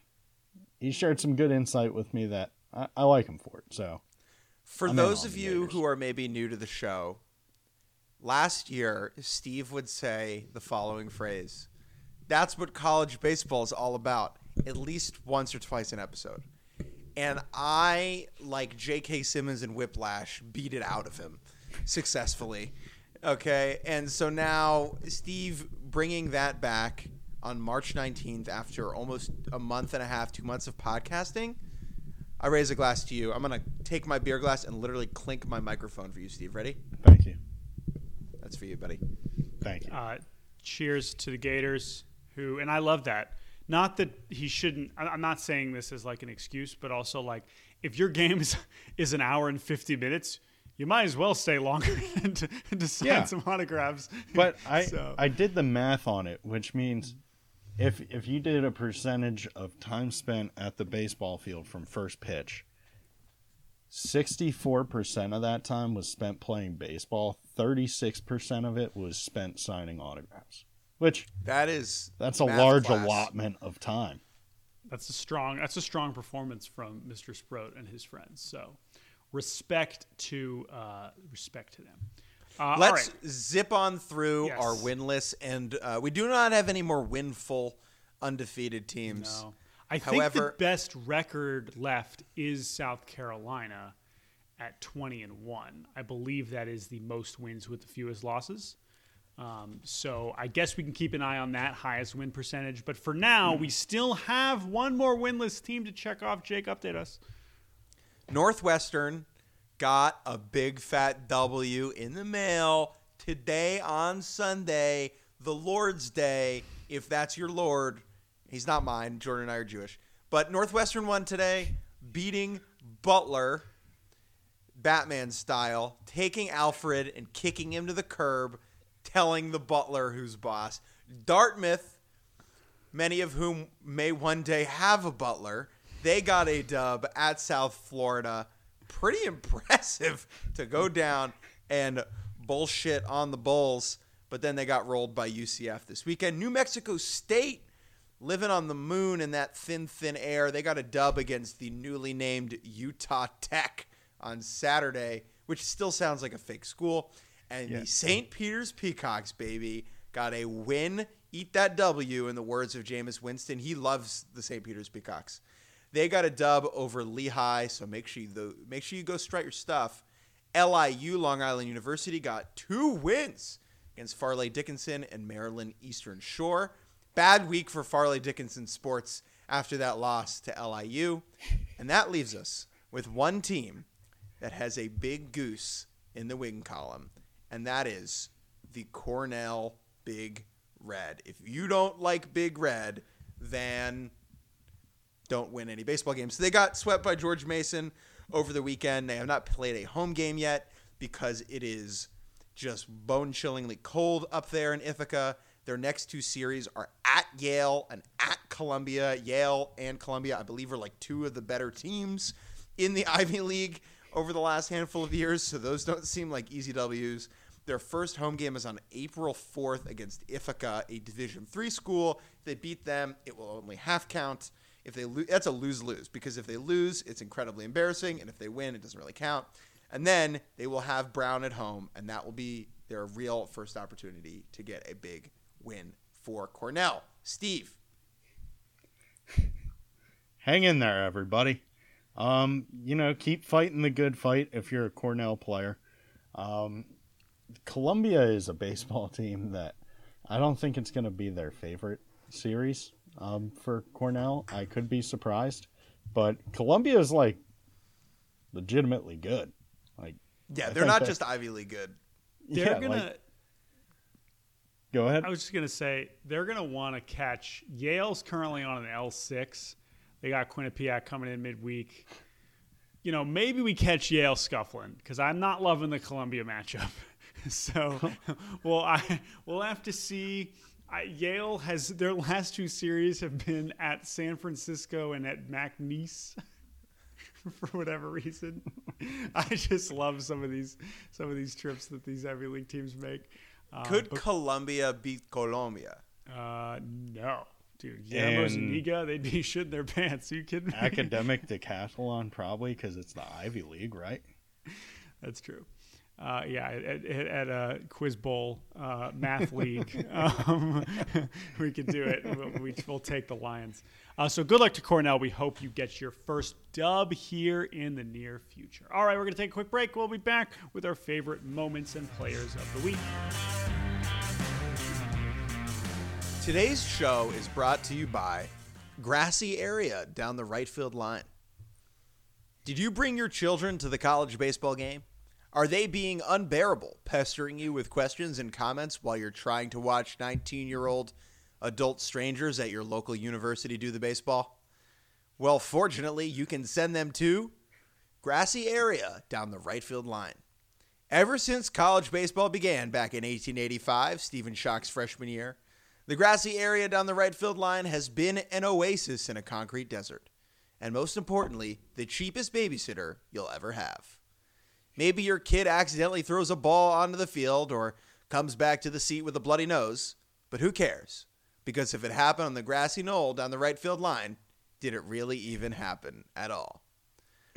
he shared some good insight with me that I, I like him for it. So for I'm those of you Gators. Who are maybe new to the show, last year, Steve would say the following phrase: "That's what college baseball is all about," at least once or twice an episode. And I, like J K Simmons and Whiplash, beat it out of him successfully. Okay, and so now Steve bringing that back on March nineteenth after almost a month and a half, two months of podcasting, I raise a glass to you. I'm going to take my beer glass and literally clink my microphone for you, Steve. Ready? Thank you. That's for you, buddy. Thank you. Uh, cheers to the Gators, who – and I love that. Not that he shouldn't – I'm not saying this as like an excuse, but also like if your game is, is an hour and fifty minutes, you might as well stay longer and to, to sign yeah. some autographs. But I so. I did the math on it, which means if if you did a percentage of time spent at the baseball field from first pitch, sixty-four percent of that time was spent playing baseball, thirty-six percent of it was spent signing autographs. Which that is that's a large class. allotment of time. That's a strong that's a strong performance from Mister Sproat and his friends. So respect to uh, respect to them. Uh, Let's right. zip on through yes. our winless, and uh, we do not have any more winful undefeated teams. No. I However, think the best record left is South Carolina at twenty and one. I believe that is the most wins with the fewest losses. Um, so I guess we can keep an eye on that highest win percentage. But for now, we still have one more winless team to check off. Jake, update us. Northwestern got a big fat W in the mail today on Sunday, the Lord's Day. if that's your Lord. He's not mine. Jordan and I are Jewish. But Northwestern won today, beating Butler, Batman style, taking Alfred and kicking him to the curb, telling the Butler who's boss. Dartmouth, many of whom may one day have a Butler, they got a dub at South Florida. Pretty impressive to go down and bullshit on the Bulls, but then they got rolled by U C F this weekend. New Mexico State, living on the moon in that thin, thin air. They got a dub against the newly named Utah Tech on Saturday, which still sounds like a fake school. And yes. The Saint Peter's Peacocks, baby, got a win. Eat that W, in the words of Jameis Winston. He loves the Saint Peter's Peacocks. They got a dub over Lehigh, so make sure you the, make sure you go strut your stuff. L I U, Long Island University, got two wins against Farleigh Dickinson and Maryland Eastern Shore. Bad week for Farleigh Dickinson sports after that loss to L I U. And that leaves us with one team that has a big goose in the wing column, and that is the Cornell Big Red. If you don't like Big Red, then don't win any baseball games. So they got swept by George Mason over the weekend. They have not played a home game yet because it is just bone-chillingly cold up there in Ithaca. Their next two series are at Yale and at Columbia. Yale and Columbia, I believe, are like two of the better teams in the Ivy League over the last handful of years, so those don't seem like easy W's. Their first home game is on April fourth against Ithaca, a Division three school. If they beat them, it will only half count. If they lo- that's a lose-lose, because if they lose, it's incredibly embarrassing, and if they win, it doesn't really count. And then they will have Brown at home, and that will be their real first opportunity to get a big win for Cornell. Steve. Hang in there, everybody. Um, you know, keep fighting the good fight if you're a Cornell player. Um, Columbia is a baseball team that I don't think it's going to be their favorite series um, for Cornell. I could be surprised, but Columbia is like legitimately good. Like, yeah, they're not just Ivy League good. They're yeah, gonna. Like, Go ahead. I was just going to say, they're going to want to catch. Yale's currently on an L six. They got Quinnipiac coming in midweek. You know, maybe we catch Yale scuffling, because I'm not loving the Columbia matchup. so, well, I, we'll have to see. I, Yale has – their last two series have been at San Francisco and at McNeese for whatever reason. I just love some of these some of these trips that these Ivy League teams make. Um, Could but, Columbia beat Colombia? Uh, no, dude. Llanos and Niga, they'd be shitting their pants. Are you kidding me? Academic decathlon, probably, because it's the Ivy League, right? That's true. Uh, yeah, at, at, at a quiz bowl uh, math league, um, we could do it. We'll, we, we'll take the Lions. Uh, so good luck to Cornell. We hope you get your first dub here in the near future. All right, we're going to take a quick break. We'll be back with our favorite moments and players of the week. Today's show is brought to you by Grassy Area down the right field line. Did you bring your children to the college baseball game? Are they being unbearable, pestering you with questions and comments while you're trying to watch nineteen-year-old adult strangers at your local university do the baseball? Well, fortunately, you can send them to Grassy Area down the right field line. Ever since college baseball began back in eighteen eighty-five, Stephen Schoch's freshman year, the Grassy Area down the right field line has been an oasis in a concrete desert. And most importantly, the cheapest babysitter you'll ever have. Maybe your kid accidentally throws a ball onto the field or comes back to the seat with a bloody nose, but who cares? Because if it happened on the grassy knoll down the right field line, did it really even happen at all?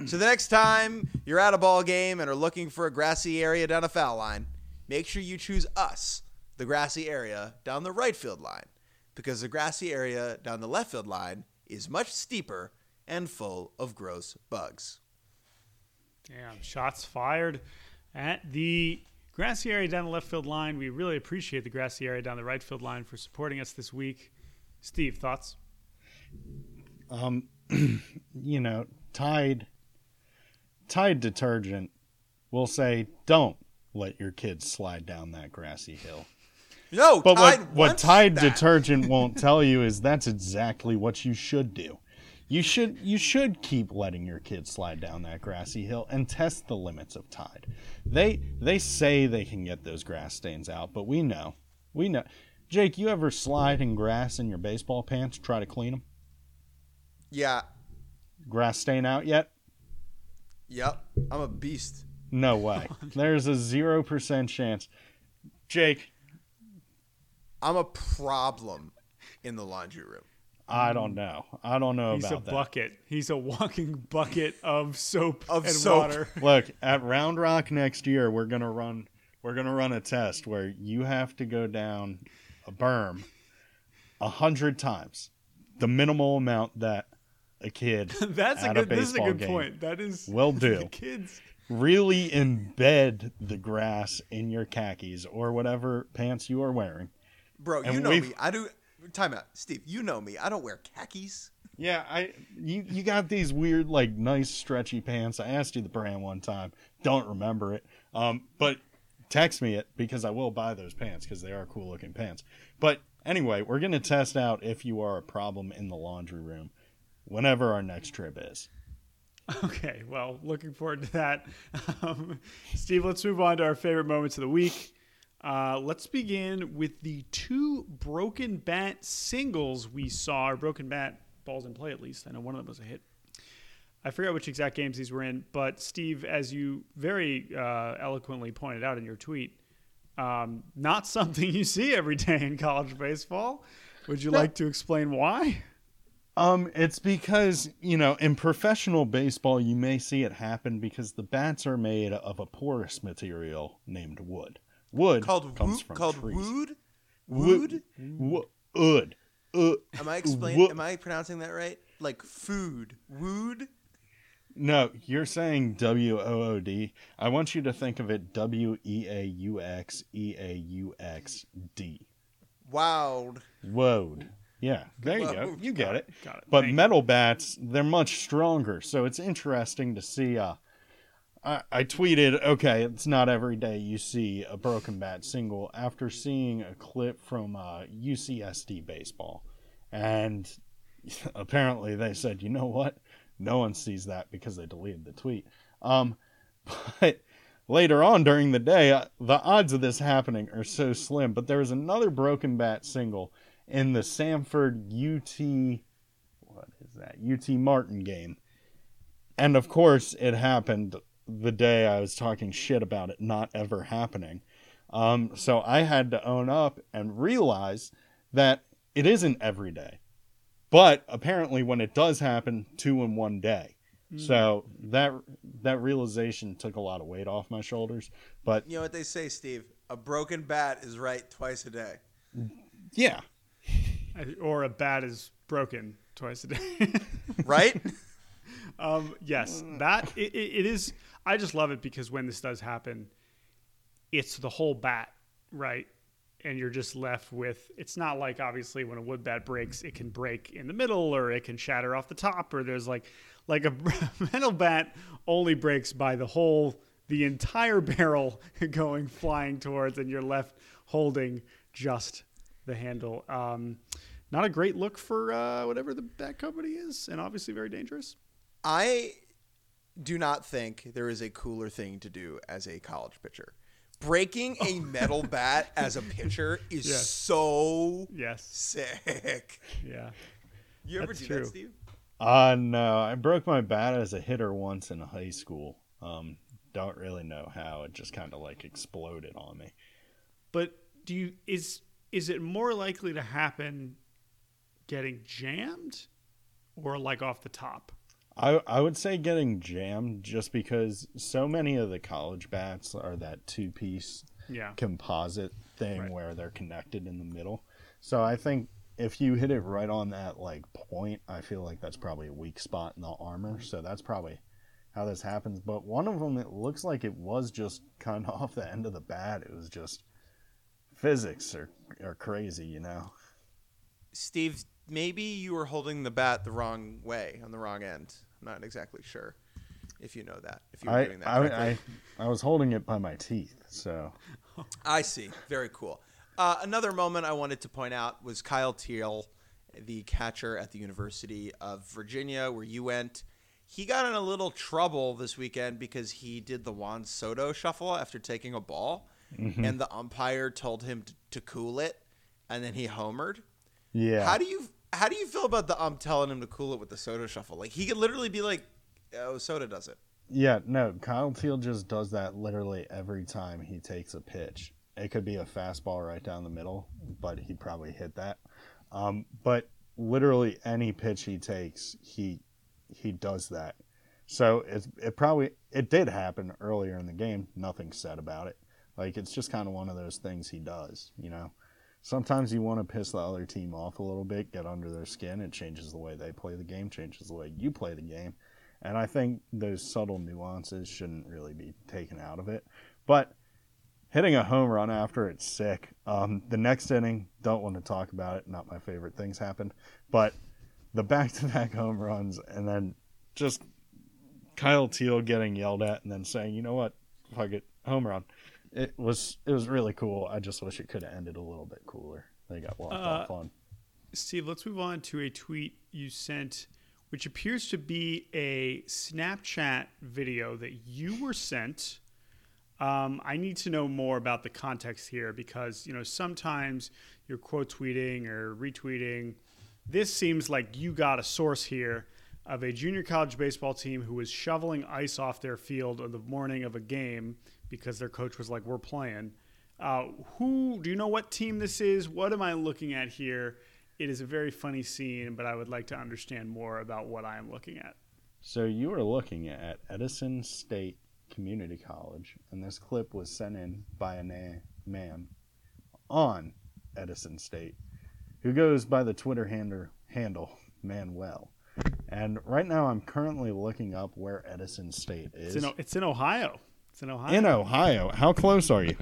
So the next time you're at a ball game and are looking for a grassy area down a foul line, make sure you choose us, the Grassy Area down the right field line, because the Grassy Area down the left field line is much steeper and full of gross bugs. Damn, shots fired at the Grassy Area down the left field line. We really appreciate the Grassy Area down the right field line for supporting us this week. Steve, thoughts? Um, you know, Tide, Tide detergent will say, don't let your kids slide down that grassy hill. No, but Tide what, what Tide that. detergent won't tell you is that's exactly what you should do. You should you should keep letting your kids slide down that grassy hill and test the limits of Tide. They they say they can get those grass stains out, but we know we know. Jake, you ever slide in grass in your baseball pants? Try to clean them. Yeah. Grass stain out yet? Yep. I'm a beast. No way. There's a zero percent chance. Jake, I'm a problem in the laundry room. I don't know. I don't know He's about that. He's a bucket. He's a walking bucket of soap of and soap. water. Look, at Round Rock next year, we're gonna run. We're gonna run a test where you have to go down a berm a hundred times, the minimal amount that a kid that's at a, good, a baseball a good game point. That is will do. Kids really embed the grass in your khakis or whatever pants you are wearing. Bro, and you know me. I do. Time out, Steve. You know me. I don't wear khakis. Yeah, I. You, you got these weird, like, nice stretchy pants. I asked you the brand one time. Don't remember it. Um, but text me it because I will buy those pants because they are cool looking pants. But anyway, we're gonna test out if you are a problem in the laundry room, whenever our next trip is. Okay. Well, looking forward to that. Um, Steve, let's move on to our favorite moments of the week. Uh, let's begin with the two broken bat singles we saw, or broken bat balls in play at least. I know one of them was a hit. I forget which exact games these were in, but Steve, as you very uh, eloquently pointed out in your tweet, um, not something you see every day in college baseball. Would you no. like to explain why? Um, it's because, you know, in professional baseball, you may see it happen because the bats are made of a porous material named wood. Wood called comes wo- from called trees. Wood? Wood? Wood. Wood. Uh, am I explaining? Am I pronouncing that right? Like food. Wood? No, you're saying W O O D. I want you to think of it W E A U X E A U X D. Wowed. Wowed. Yeah, there you Wowed. go. You got it. Got it. But Thank metal you. bats, they're much stronger, so it's interesting to see... Uh, I, I tweeted, okay, it's not every day you see a broken bat single after seeing a clip from uh, U C S D baseball. And apparently they said, you know what? No one sees that because they deleted the tweet. Um, but later on during the day, uh, the odds of this happening are so slim. But there was another broken bat single in the Samford U T, what is that? U T Martin game. And of course, it happened the day I was talking shit about it not ever happening. Um, so I had to own up and realize that it isn't every day. But apparently when it does happen, two in one day. Mm. So that that realization took a lot of weight off my shoulders. But you know what they say, Steve? A broken bat is right twice a day. Yeah. Or a bat is broken twice a day. Right? Um, yes, that it, it is. I just love it because when this does happen, it's the whole bat, right? And you're just left with, it's not like obviously when a wood bat breaks, it can break in the middle or it can shatter off the top, or there's like, like a metal bat only breaks by the whole, the entire barrel going flying towards, and you're left holding just the handle. Um, not a great look for, uh, whatever the bat company is, and obviously very dangerous. I do not think there is a cooler thing to do as a college pitcher. Breaking a metal bat as a pitcher is yes. so yes. sick. Yeah. You That's ever do true. that, Steve? Uh, no. I broke my bat as a hitter once in high school. Um, don't really know how. It just kind of like exploded on me. But do you is is it more likely to happen getting jammed or like off the top? I, I would say getting jammed just because so many of the college bats are that two-piece yeah. composite thing right. where they're connected in the middle. So I think if you hit it right on that like point, I feel like that's probably a weak spot in the armor. So that's probably how this happens. But one of them, it looks like it was just kind of off the end of the bat. It was just physics or, or crazy, you know. Steve, maybe you were holding the bat the wrong way on the wrong end. I'm not exactly sure if you know that. If you were I, doing that I, I, I was holding it by my teeth, so. I see. Very cool. Uh, another moment I wanted to point out was Kyle Teal, the catcher at the University of Virginia, where you went. He got in a little trouble this weekend because he did the Juan Soto shuffle after taking a ball, mm-hmm. and the umpire told him to, to cool it, and then he homered. Yeah. How do you how do you feel about the ump telling him to cool it with the Soto shuffle? Like, he could literally be like, "Oh, Soto does it." Yeah, no, Kyle Teal just does that literally every time he takes a pitch. It could be a fastball right down the middle, but he probably hit that. Um, but literally any pitch he takes, he he does that. So it it probably it did happen earlier in the game. Nothing said about it. Like, it's just kind of one of those things he does, you know. Sometimes you want to piss the other team off a little bit, get under their skin. It changes the way they play the game, changes the way you play the game. And I think those subtle nuances shouldn't really be taken out of it. But hitting a home run after, it's sick. Um, the next inning, don't want to talk about it. Not my favorite things happened. But the back-to-back home runs, and then just Kyle Teal getting yelled at and then saying, you know what, fuck it, home run. It was it was really cool. I just wish it could have ended a little bit cooler. They got walked uh, off on. Steve, let's move on to a tweet you sent, which appears to be a Snapchat video that you were sent. Um, I need to know more about the context here because, you know, sometimes you're quote tweeting or retweeting. This seems like you got a source here of a junior college baseball team who was shoveling ice off their field on the morning of a game because their coach was like, we're playing. Uh, who do you know what team this is? What am I looking at here? It is a very funny scene, but I would like to understand more about what I am looking at. So you are looking at Edison State Community College, and this clip was sent in by a man on Edison State who goes by the Twitter handle Manuel. And right now I'm currently looking up where Edison State is. It's in, it's in Ohio. It's in Ohio. In Ohio. How close are you?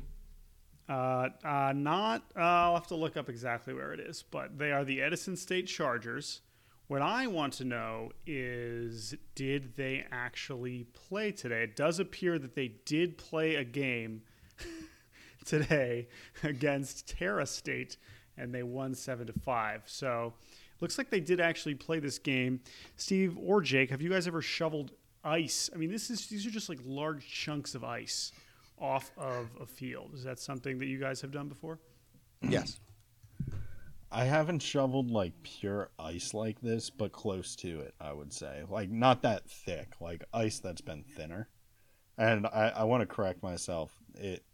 Uh, uh, not, uh, I'll have to look up exactly where it is, but they are the Edison State Chargers. What I want to know is, did they actually play today? It does appear that they did play a game today against Tara State, and they won seven to five. So looks like they did actually play this game. Steve or Jake, have you guys ever shoveled ice? I mean, this is, these are just like large chunks of ice off of a field. Is that something that you guys have done before? Yes. I haven't shoveled like pure ice like this, but close to it, I would say. Like, not that thick, like ice that's been thinner. And I, I want to correct myself. It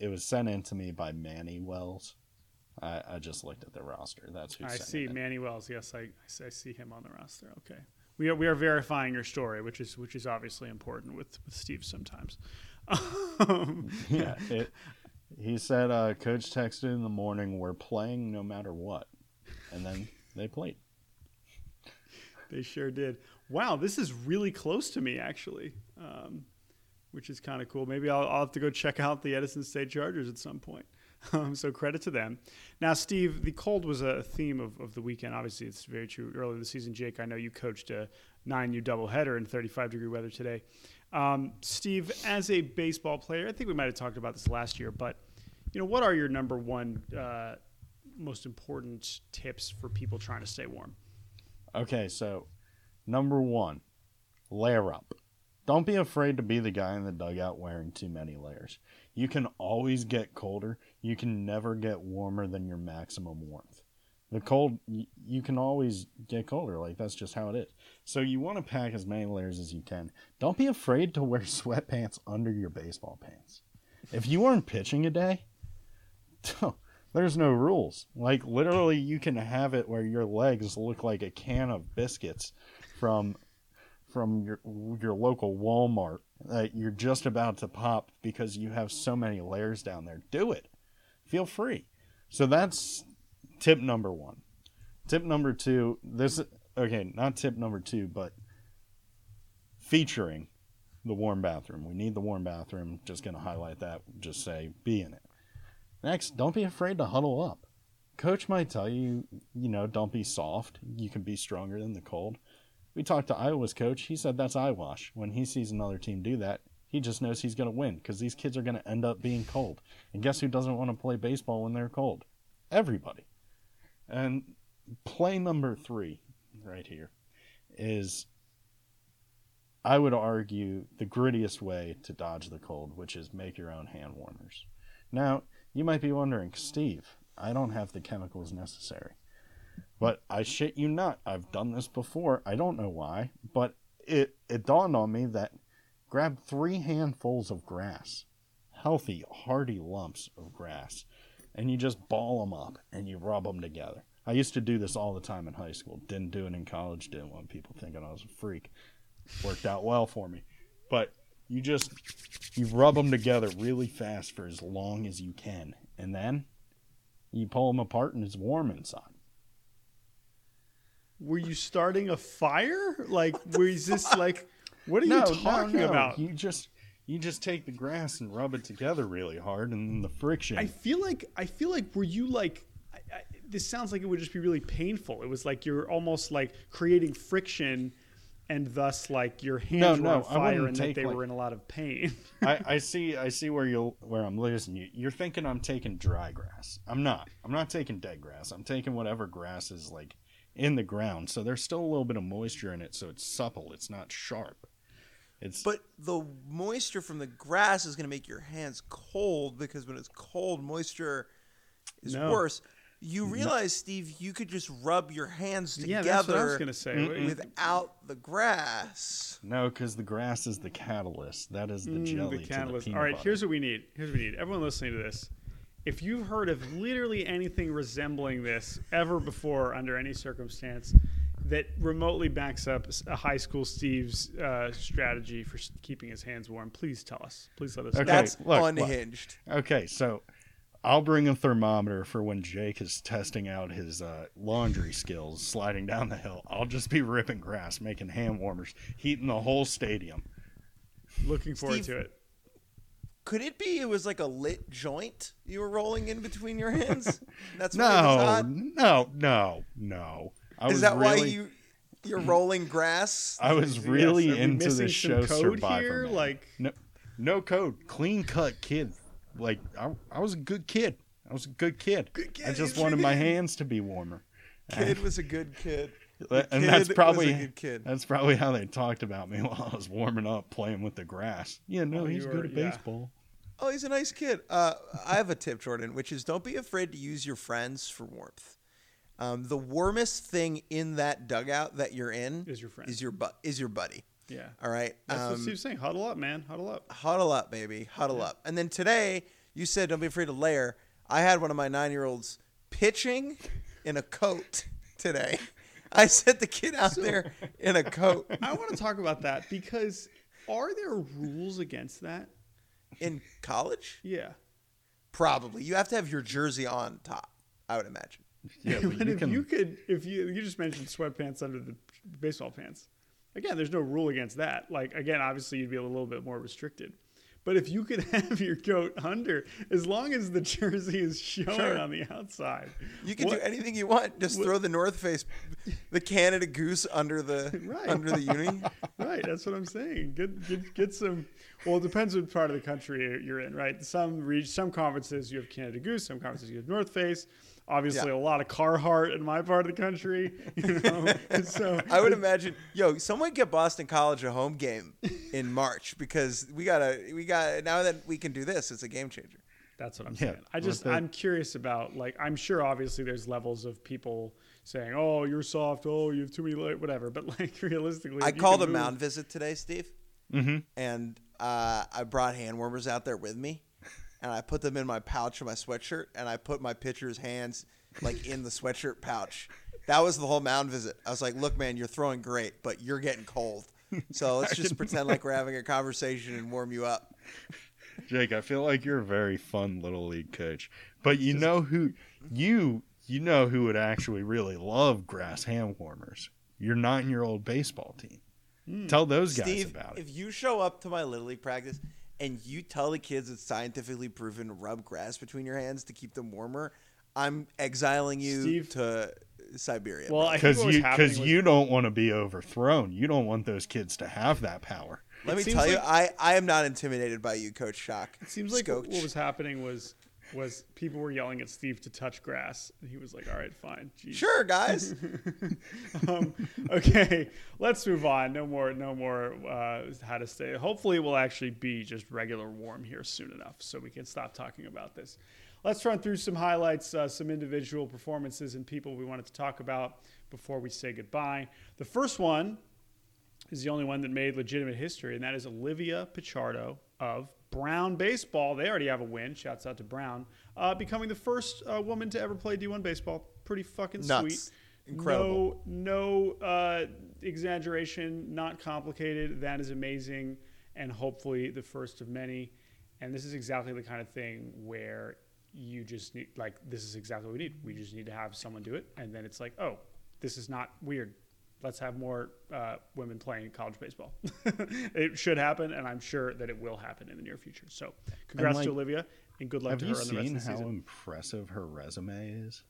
it was sent in to me by Manny Wells. I, I just looked at the roster. That's who I sent see, it. Manny Wells. Yes, I, I see him on the roster. Okay, we are we are verifying your story, which is which is obviously important with, with Steve sometimes. Um, yeah. It, He said, uh, Coach texted in the morning, we're playing no matter what. And then they played. They sure did. Wow, this is really close to me, actually, um, which is kind of cool. Maybe I'll, I'll have to go check out the Edison State Chargers at some point. Um, so credit to them. Now, Steve, the cold was a theme of, of the weekend. Obviously, it's very true. Early in the season, Jake, I know you coached a nine U doubleheader in thirty-five degree weather today. Um, Steve, as a baseball player, I think we might have talked about this last year, but you know, what are your number one uh, most important tips for people trying to stay warm? Okay, so number one, layer up. Don't be afraid to be the guy in the dugout wearing too many layers. You can always get colder. You can never get warmer than your maximum warmth. The cold, you can always get colder. Like, that's just how it is. So you want to pack as many layers as you can. Don't be afraid to wear sweatpants under your baseball pants. If you aren't pitching a day, there's no rules. Like, literally, you can have it where your legs look like a can of biscuits from from your your local Walmart that you're just about to pop because you have so many layers down there. Do it. Feel free. So that's tip number one. Tip number two, this, okay, not tip number two, but featuring the warm bathroom. We need the warm bathroom. Just going to highlight that. Just say, be in it. Next, don't be afraid to huddle up. Coach might tell you, you know, don't be soft. You can be stronger than the cold. We talked to Iowa's coach. He said that's eyewash. When he sees another team do that, He just knows he's going to win because these kids are going to end up being cold. And guess who doesn't want to play baseball when they're cold? Everybody. And play number three right here is, I would argue, the grittiest way to dodge the cold, which is make your own hand warmers. Now, you might be wondering, Steve, I don't have the chemicals necessary. But I shit you not, I've done this before. I don't know why, but it, it dawned on me that grab three handfuls of grass, healthy, hardy lumps of grass, and you just ball them up and you rub them together. I used to do this all the time in high school. Didn't do it in college. Didn't want people thinking I was a freak. Worked out well for me. But you just, you rub them together really fast for as long as you can. And then you pull them apart and it's warm inside. Were you starting a fire? Like, was this like, what are no, you talking no, no. about? You just, you just take the grass and rub it together really hard, and then the friction. I feel like, I feel like, were you like, I, I, this sounds like it would just be really painful. It was like you're almost like creating friction, and thus like your hands no, were no, on fire, and that they like, were in a lot of pain. I, I see, I see where you where I'm losing you. You're thinking I'm taking dry grass. I'm not. I'm not taking dead grass. I'm taking whatever grass is like in the ground, so there's still a little bit of moisture in it, so it's supple, it's not sharp. It's but the moisture from the grass is going to make your hands cold, because when it's cold, moisture is no. worse. You realize, no. Steve, you could just rub your hands together yeah, that's what I was gonna say. Mm-mm. without the grass. No, because the grass is the catalyst. That is the mm, jelly. The catalyst. To the All right, butter. here's what we need. Here's what we need. Everyone listening to this, if you've heard of literally anything resembling this ever before under any circumstance that remotely backs up a high school Steve's uh, strategy for keeping his hands warm, please tell us. Please let us know. Okay, That's look, unhinged. Look. Okay, so I'll bring a thermometer for when Jake is testing out his uh, laundry skills sliding down the hill. I'll just be ripping grass, making hand warmers, heating the whole stadium. Looking forward Steve- to it. Could it be it was like a lit joint you were rolling in between your hands? That's no, why no, no, no. I Is was that really, why you you're rolling grass? I was really yes, into this show Survivor. Like no, no code, clean cut kid. Like I, I was a good kid. I was a good kid. Good kid. I just wanted my hands to be warmer. Kid I, was a good kid. The and kid that's probably was a good kid. That's probably how they talked about me while I was warming up, playing with the grass. Yeah, no, oh, he's good were, at yeah. baseball. Oh, he's a nice kid. Uh, I have a tip, Jordan, which is don't be afraid to use your friends for warmth. Um, the warmest thing in that dugout that you're in is your friend. Is your bu- is your buddy. Yeah. All right. That's um, what Steve's saying. Huddle up, man. Huddle up. Huddle up, baby. Huddle yeah. up. And then today you said don't be afraid to layer. I had one of my nine-year-olds pitching in a coat today. I sent the kid out so, there in a coat. I want to talk about that because are there rules against that? In college? Yeah. Probably. You have to have your jersey on top, I would imagine. Yeah, but you if can... you could, if you you just mentioned sweatpants under the baseball pants. Again, there's no rule against that. Like, again, obviously you'd be a little bit more restricted. But if you could have your coat under, as long as the jersey is showing sure. on the outside. You can what, do anything you want. Just what, throw the North Face, the Canada Goose under the right. under the uni. Right, that's what I'm saying. Get, get, get some, well, it depends what part of the country you're in, right? Some region, some conferences you have Canada Goose, some conferences you have North Face. Obviously, yeah. a lot of Carhartt in my part of the country. You know? so I would imagine, yo, someone get Boston College a home game in March because we gotta, we got now that we can do this, it's a game changer. That's what I'm yeah. saying. I just, okay. I'm curious about, like, I'm sure obviously there's levels of people saying, oh, you're soft, oh, you have too many, light, whatever. But like realistically, I called a move... mound visit today, Steve, mm-hmm. and uh, I brought hand warmers out there with me. And I put them in my pouch of my sweatshirt, and I put my pitcher's hands like in the sweatshirt pouch. That was the whole mound visit. I was like, "Look, man, you're throwing great, but you're getting cold. So let's just pretend like we're having a conversation and warm you up." Jake, I feel like you're a very fun little league coach, but you know who you you know who would actually really love grass hand warmers. Your nine-year-old baseball team. Mm. Tell those guys Steve, about it. If you show up to my little league practice and you tell the kids it's scientifically proven to rub grass between your hands to keep them warmer, I'm exiling you Steve, to Siberia. Well, because you because was... you don't want to be overthrown. You don't want those kids to have that power. Let it me tell like... you, I, I am not intimidated by you, Coach Schoch. It seems like Schoch. What was happening was was people were yelling at Steve to touch grass, and he was like, "All right, fine, geez. Sure, guys." um, okay, let's move on. No more, no more. Uh, how to stay? Hopefully, it will actually be just regular warm here soon enough, so we can stop talking about this. Let's run through some highlights, uh, some individual performances and people we wanted to talk about before we say goodbye. The first one is the only one that made legitimate history, and that is Olivia Pichardo of Brown Baseball. They already have a win. Shouts out to Brown. Uh, becoming the first uh, woman to ever play D one baseball. Pretty fucking nuts. Sweet. Incredible. No, no uh, exaggeration, not complicated. That is amazing, and hopefully the first of many. And this is exactly the kind of thing where you just need, like, this is exactly what we need. We just need to have someone do it. And then it's like, oh, this is not weird. Let's have more uh, women playing college baseball. It should happen, and I'm sure that it will happen in the near future. So congrats like, to Olivia, and good luck to her on the rest of the season. Have you seen how impressive her resume is?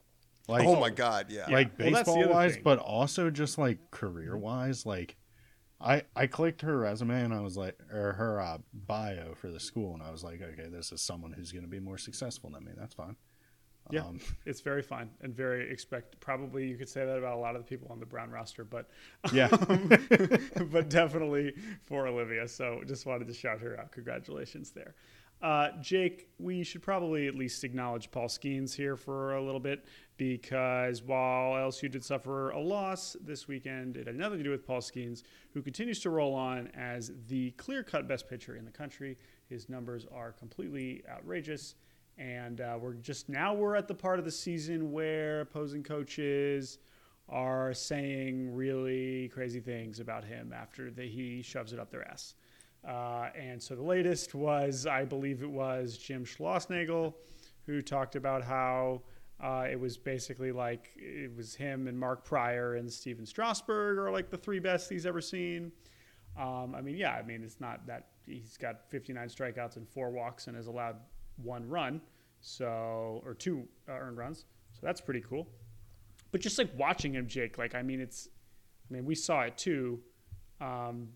Like, oh, my God, yeah. Like, yeah. baseball-wise, well, but also just, like, career-wise. Like, I, I clicked her resume, and I was like, or her uh, bio for the school, and I was like, okay, this is someone who's going to be more successful than me. That's fine. Yeah, um, it's very fine and very expect. Probably you could say that about a lot of the people on the Brown roster, but yeah, um, but definitely for Olivia. So just wanted to shout her out. Congratulations there. Uh, Jake, we should probably at least acknowledge Paul Skeens here for a little bit, because while L S U did suffer a loss this weekend, it had nothing to do with Paul Skeens, who continues to roll on as the clear-cut best pitcher in the country. His numbers are completely outrageous, and uh, we're just now we're at the part of the season where opposing coaches are saying really crazy things about him after the, he shoves it up their ass. Uh, and so the latest was, I believe it was Jim Schlossnagel, who talked about how uh, it was basically like it was him and Mark Pryor and Steven Strasburg are like the three best he's ever seen. Um, I mean, yeah, I mean, it's not that he's got fifty-nine strikeouts and four walks and has allowed one run, so or two uh, earned runs. So that's pretty cool. But just like watching him, Jake, like, I mean, it's, I mean, we saw it too. Um,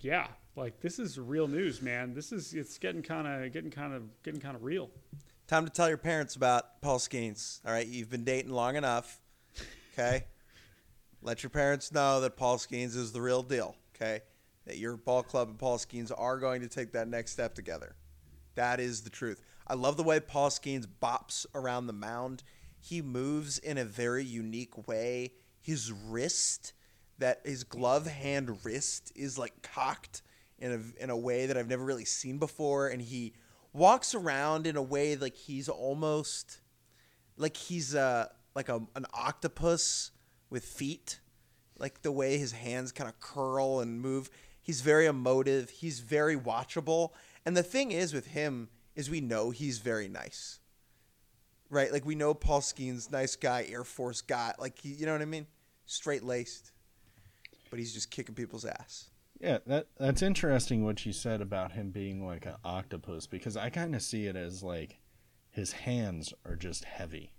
yeah. Like, this is real news, man. This is it's getting kind of getting kind of getting kind of real. Time to tell your parents about Paul Skeens. All right, you've been dating long enough. Okay, let your parents know that Paul Skeens is the real deal. Okay, that your ball club and Paul Skeens are going to take that next step together. That is the truth. I love the way Paul Skeens bops around the mound. He moves in a very unique way. His wrist, that his glove hand wrist, is like cocked in a in a way that I've never really seen before, and he walks around in a way like he's almost like he's a like a an octopus with feet, like the way his hands kind of curl and move. He's very emotive, he's very watchable, and the thing is with him is we know he's very nice, right? Like, we know Paul Skeens, nice guy, Air Force guy, like he, you know what I mean, straight laced, but he's just kicking people's ass. Yeah, that that's interesting what you said about him being like an octopus, because I kind of see it as like his hands are just heavy,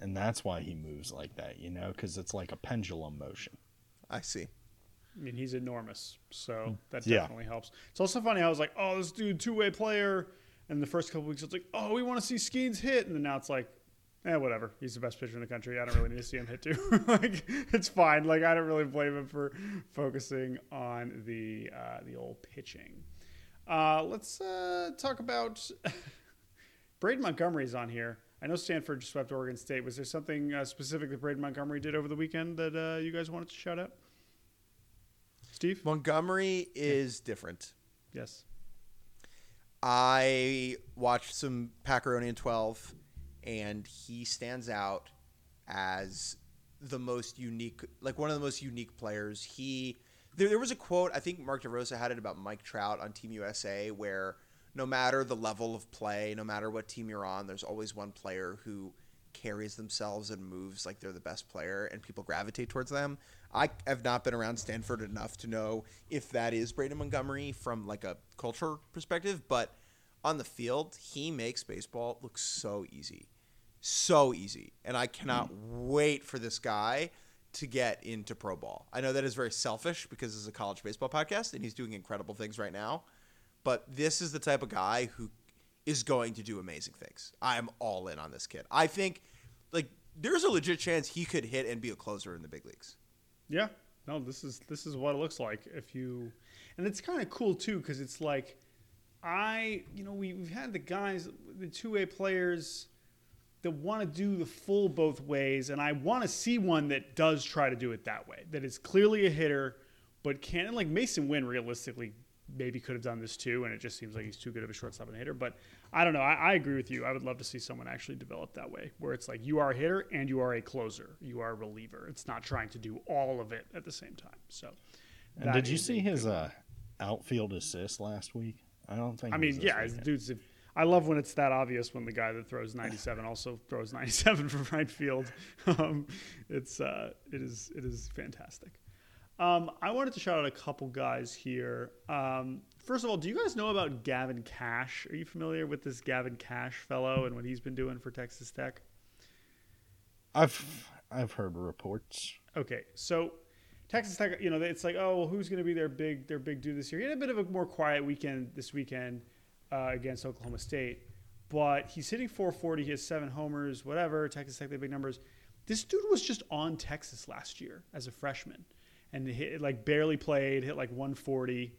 and that's why he moves like that, you know, because it's like a pendulum motion. I see. I mean, he's enormous, so that definitely yeah. helps. It's also funny, I was like, oh, this dude, two-way player, and the first couple weeks it's like, oh, we want to see Skeens hit, and then now it's like, eh, whatever. He's the best pitcher in the country. I don't really need to see him hit too. Like, it's fine. Like, I don't really blame him for focusing on the uh, the old pitching. Uh, let's uh, talk about Braden Montgomery's on here. I know Stanford just swept Oregon State. Was there something uh, specific that Braden Montgomery did over the weekend that uh, you guys wanted to shout out? Steve? Montgomery is yeah. different. Yes. I watched some Packaroni and twelve. And he stands out as the most unique, like one of the most unique players. He, there, there was a quote, I think Mark DeRosa had it about Mike Trout on Team U S A, where no matter the level of play, no matter what team you're on, there's always one player who carries themselves and moves like they're the best player, and people gravitate towards them. I have not been around Stanford enough to know if that is Braden Montgomery from like a culture perspective, but on the field, he makes baseball look so easy. so easy. And I cannot mm-hmm. wait for this guy to get into pro ball. I know that is very selfish because this is a college baseball podcast and he's doing incredible things right now. But this is the type of guy who is going to do amazing things. I am all in on this kid. I think like there's a legit chance he could hit and be a closer in the big leagues. Yeah. No, this is this is what it looks like if you – and it's kind of cool too because it's like I – you know, we, we've had the guys, the two A players that want to do the full both ways, and I want to see one that does try to do it that way, that is clearly a hitter but can't – like Mason Wynn realistically maybe could have done this too, and it just seems like he's too good of a shortstop and hitter. But I don't know. I, I agree with you. I would love to see someone actually develop that way where it's like you are a hitter and you are a closer. You are a reliever. It's not trying to do all of it at the same time. So, and did you see his uh, outfield assist last week? I don't think. I mean, yeah, dudes. I love when it's that obvious when the guy that throws ninety-seven also throws ninety-seven for right field. Um, it's uh, it is it is fantastic. Um, I wanted to shout out a couple guys here. Um, first of all, do you guys know about Gavin Kash? Are you familiar with this Gavin Kash fellow and what he's been doing for Texas Tech? I've I've heard reports. Okay, so Texas Tech, you know, it's like, oh, well, who's going to be their big their big dude this year? He had a bit of a more quiet weekend this weekend uh, against Oklahoma State, but he's hitting four forty. He has seven homers, whatever. Texas Tech, they have big numbers. This dude was just on Texas last year as a freshman. And hit, like barely played, hit like one forty.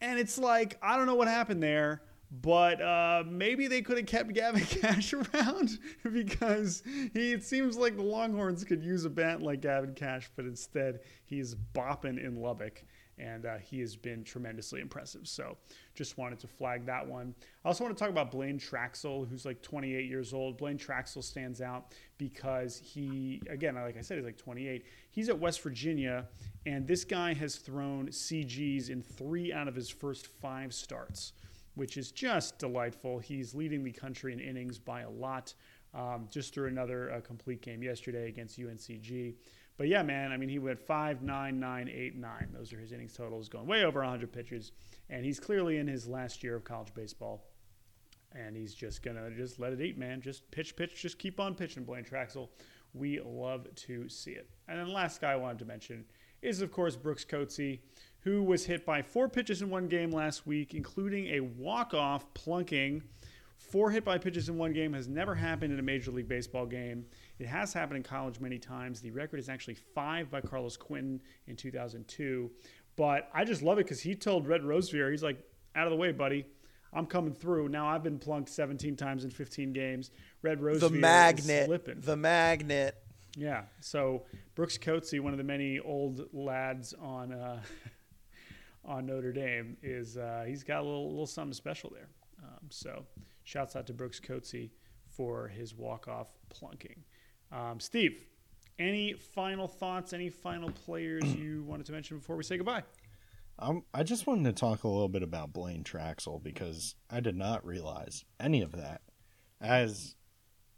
And it's like, I don't know what happened there, but uh, maybe they could have kept Gavin Kash around because he, it seems like the Longhorns could use a bat like Gavin Kash, but instead he's bopping in Lubbock, and uh, he has been tremendously impressive. So just wanted to flag that one. I also want to talk about Blaine Traxel, who's like twenty-eight years old. Blaine Traxel stands out because he, again, like I said, he's like twenty-eight. He's at West Virginia, and this guy has thrown C Gs in three out of his first five starts, which is just delightful. He's leading the country in innings by a lot. Um, just through another uh, complete game yesterday against U N C G. But yeah, man, I mean, he went five, nine, nine, eight, nine. Those are his innings totals, going way over one hundred pitches. And he's clearly in his last year of college baseball. And he's just going to just let it eat, man. Just pitch, pitch, just keep on pitching, Blaine Traxel. We love to see it. And then the last guy I wanted to mention is, of course, Brooks Coetzee, who was hit by four pitches in one game last week, including a walk-off plunking. Four hit by pitches in one game has never happened in a Major League Baseball game. It has happened in college many times. The record is actually five by Carlos Quinton in two thousand two. But I just love it because he told Red Rosevier, he's like, out of the way, buddy. I'm coming through. Now I've been plunked seventeen times in fifteen games. Red Rosevier the magnet, is slipping. The magnet. Yeah. So Brooks Coetzee, one of the many old lads on uh, on Notre Dame, is uh, he's got a little, little something special there. Um, so shouts out to Brooks Coetzee for his walk-off plunking. Um, Steve, any final thoughts, any final players you wanted to mention before we say goodbye? Um, I just wanted to talk a little bit about Blaine Traxel because I did not realize any of that. As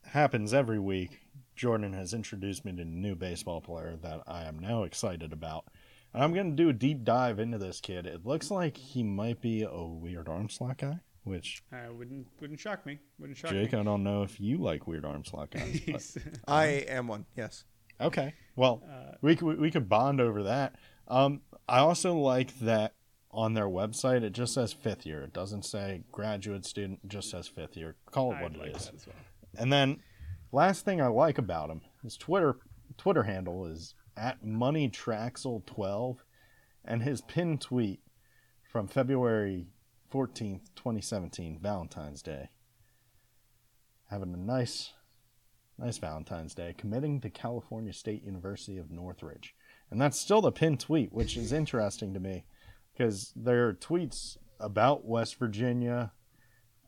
happens every week, Jordan has introduced me to a new baseball player that I am now excited about. And I'm going to do a deep dive into this kid. It looks like he might be a weird arm slot guy. Which I wouldn't wouldn't shock me. Wouldn't shock Jake, me. I don't know if you like weird arm slot guys. But, um, I am one. Yes. Okay. Well, uh, we could we could bond over that. Um, I also like that on their website it just says fifth year. It doesn't say graduate student. It just says fifth year. Call it I what like it is. That as well. And then last thing I like about him, his Twitter Twitter handle is at Money Traxel twelve, and his pinned tweet from February fourteenth, twenty seventeen, Valentine's Day. Having a nice, nice Valentine's Day. Committing to California State University of Northridge. And that's still the pinned tweet, which is interesting to me because there are tweets about West Virginia,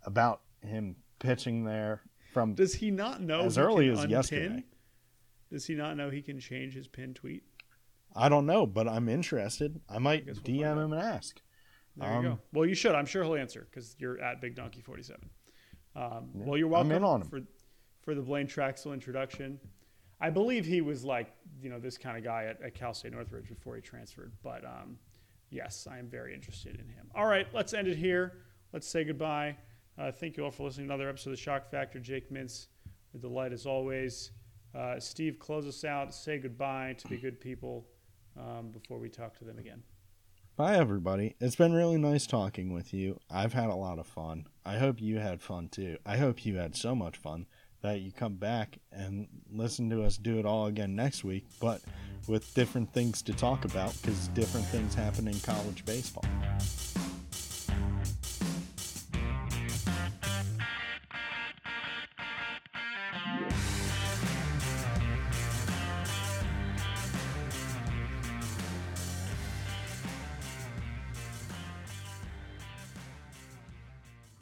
about him pitching there from Does he not know as early as unpin? Yesterday. Does he not know he can change his pinned tweet? I don't know, but I'm interested. I might I we'll D M him and ask. There you um, go. Well, you should. I'm sure he'll answer because you're at Big Donkey forty-seven. Um, yeah, well, you're welcome I'm in on him. for for the Blaine Traxel introduction. I believe he was like you know this kind of guy at, at Cal State Northridge before he transferred. But um, yes, I am very interested in him. All right, let's end it here. Let's say goodbye. Uh, thank you all for listening to another episode of The Shock Factor. Jake Mintz A delight as always. Uh, Steve, close us out. Say goodbye to the good people um, before we talk to them again. Bye, everybody. It's been really nice talking with you. I've had a lot of fun. I hope you had fun, too. I hope you had so much fun that you come back and listen to us do it all again next week, but with different things to talk about because different things happen in college baseball.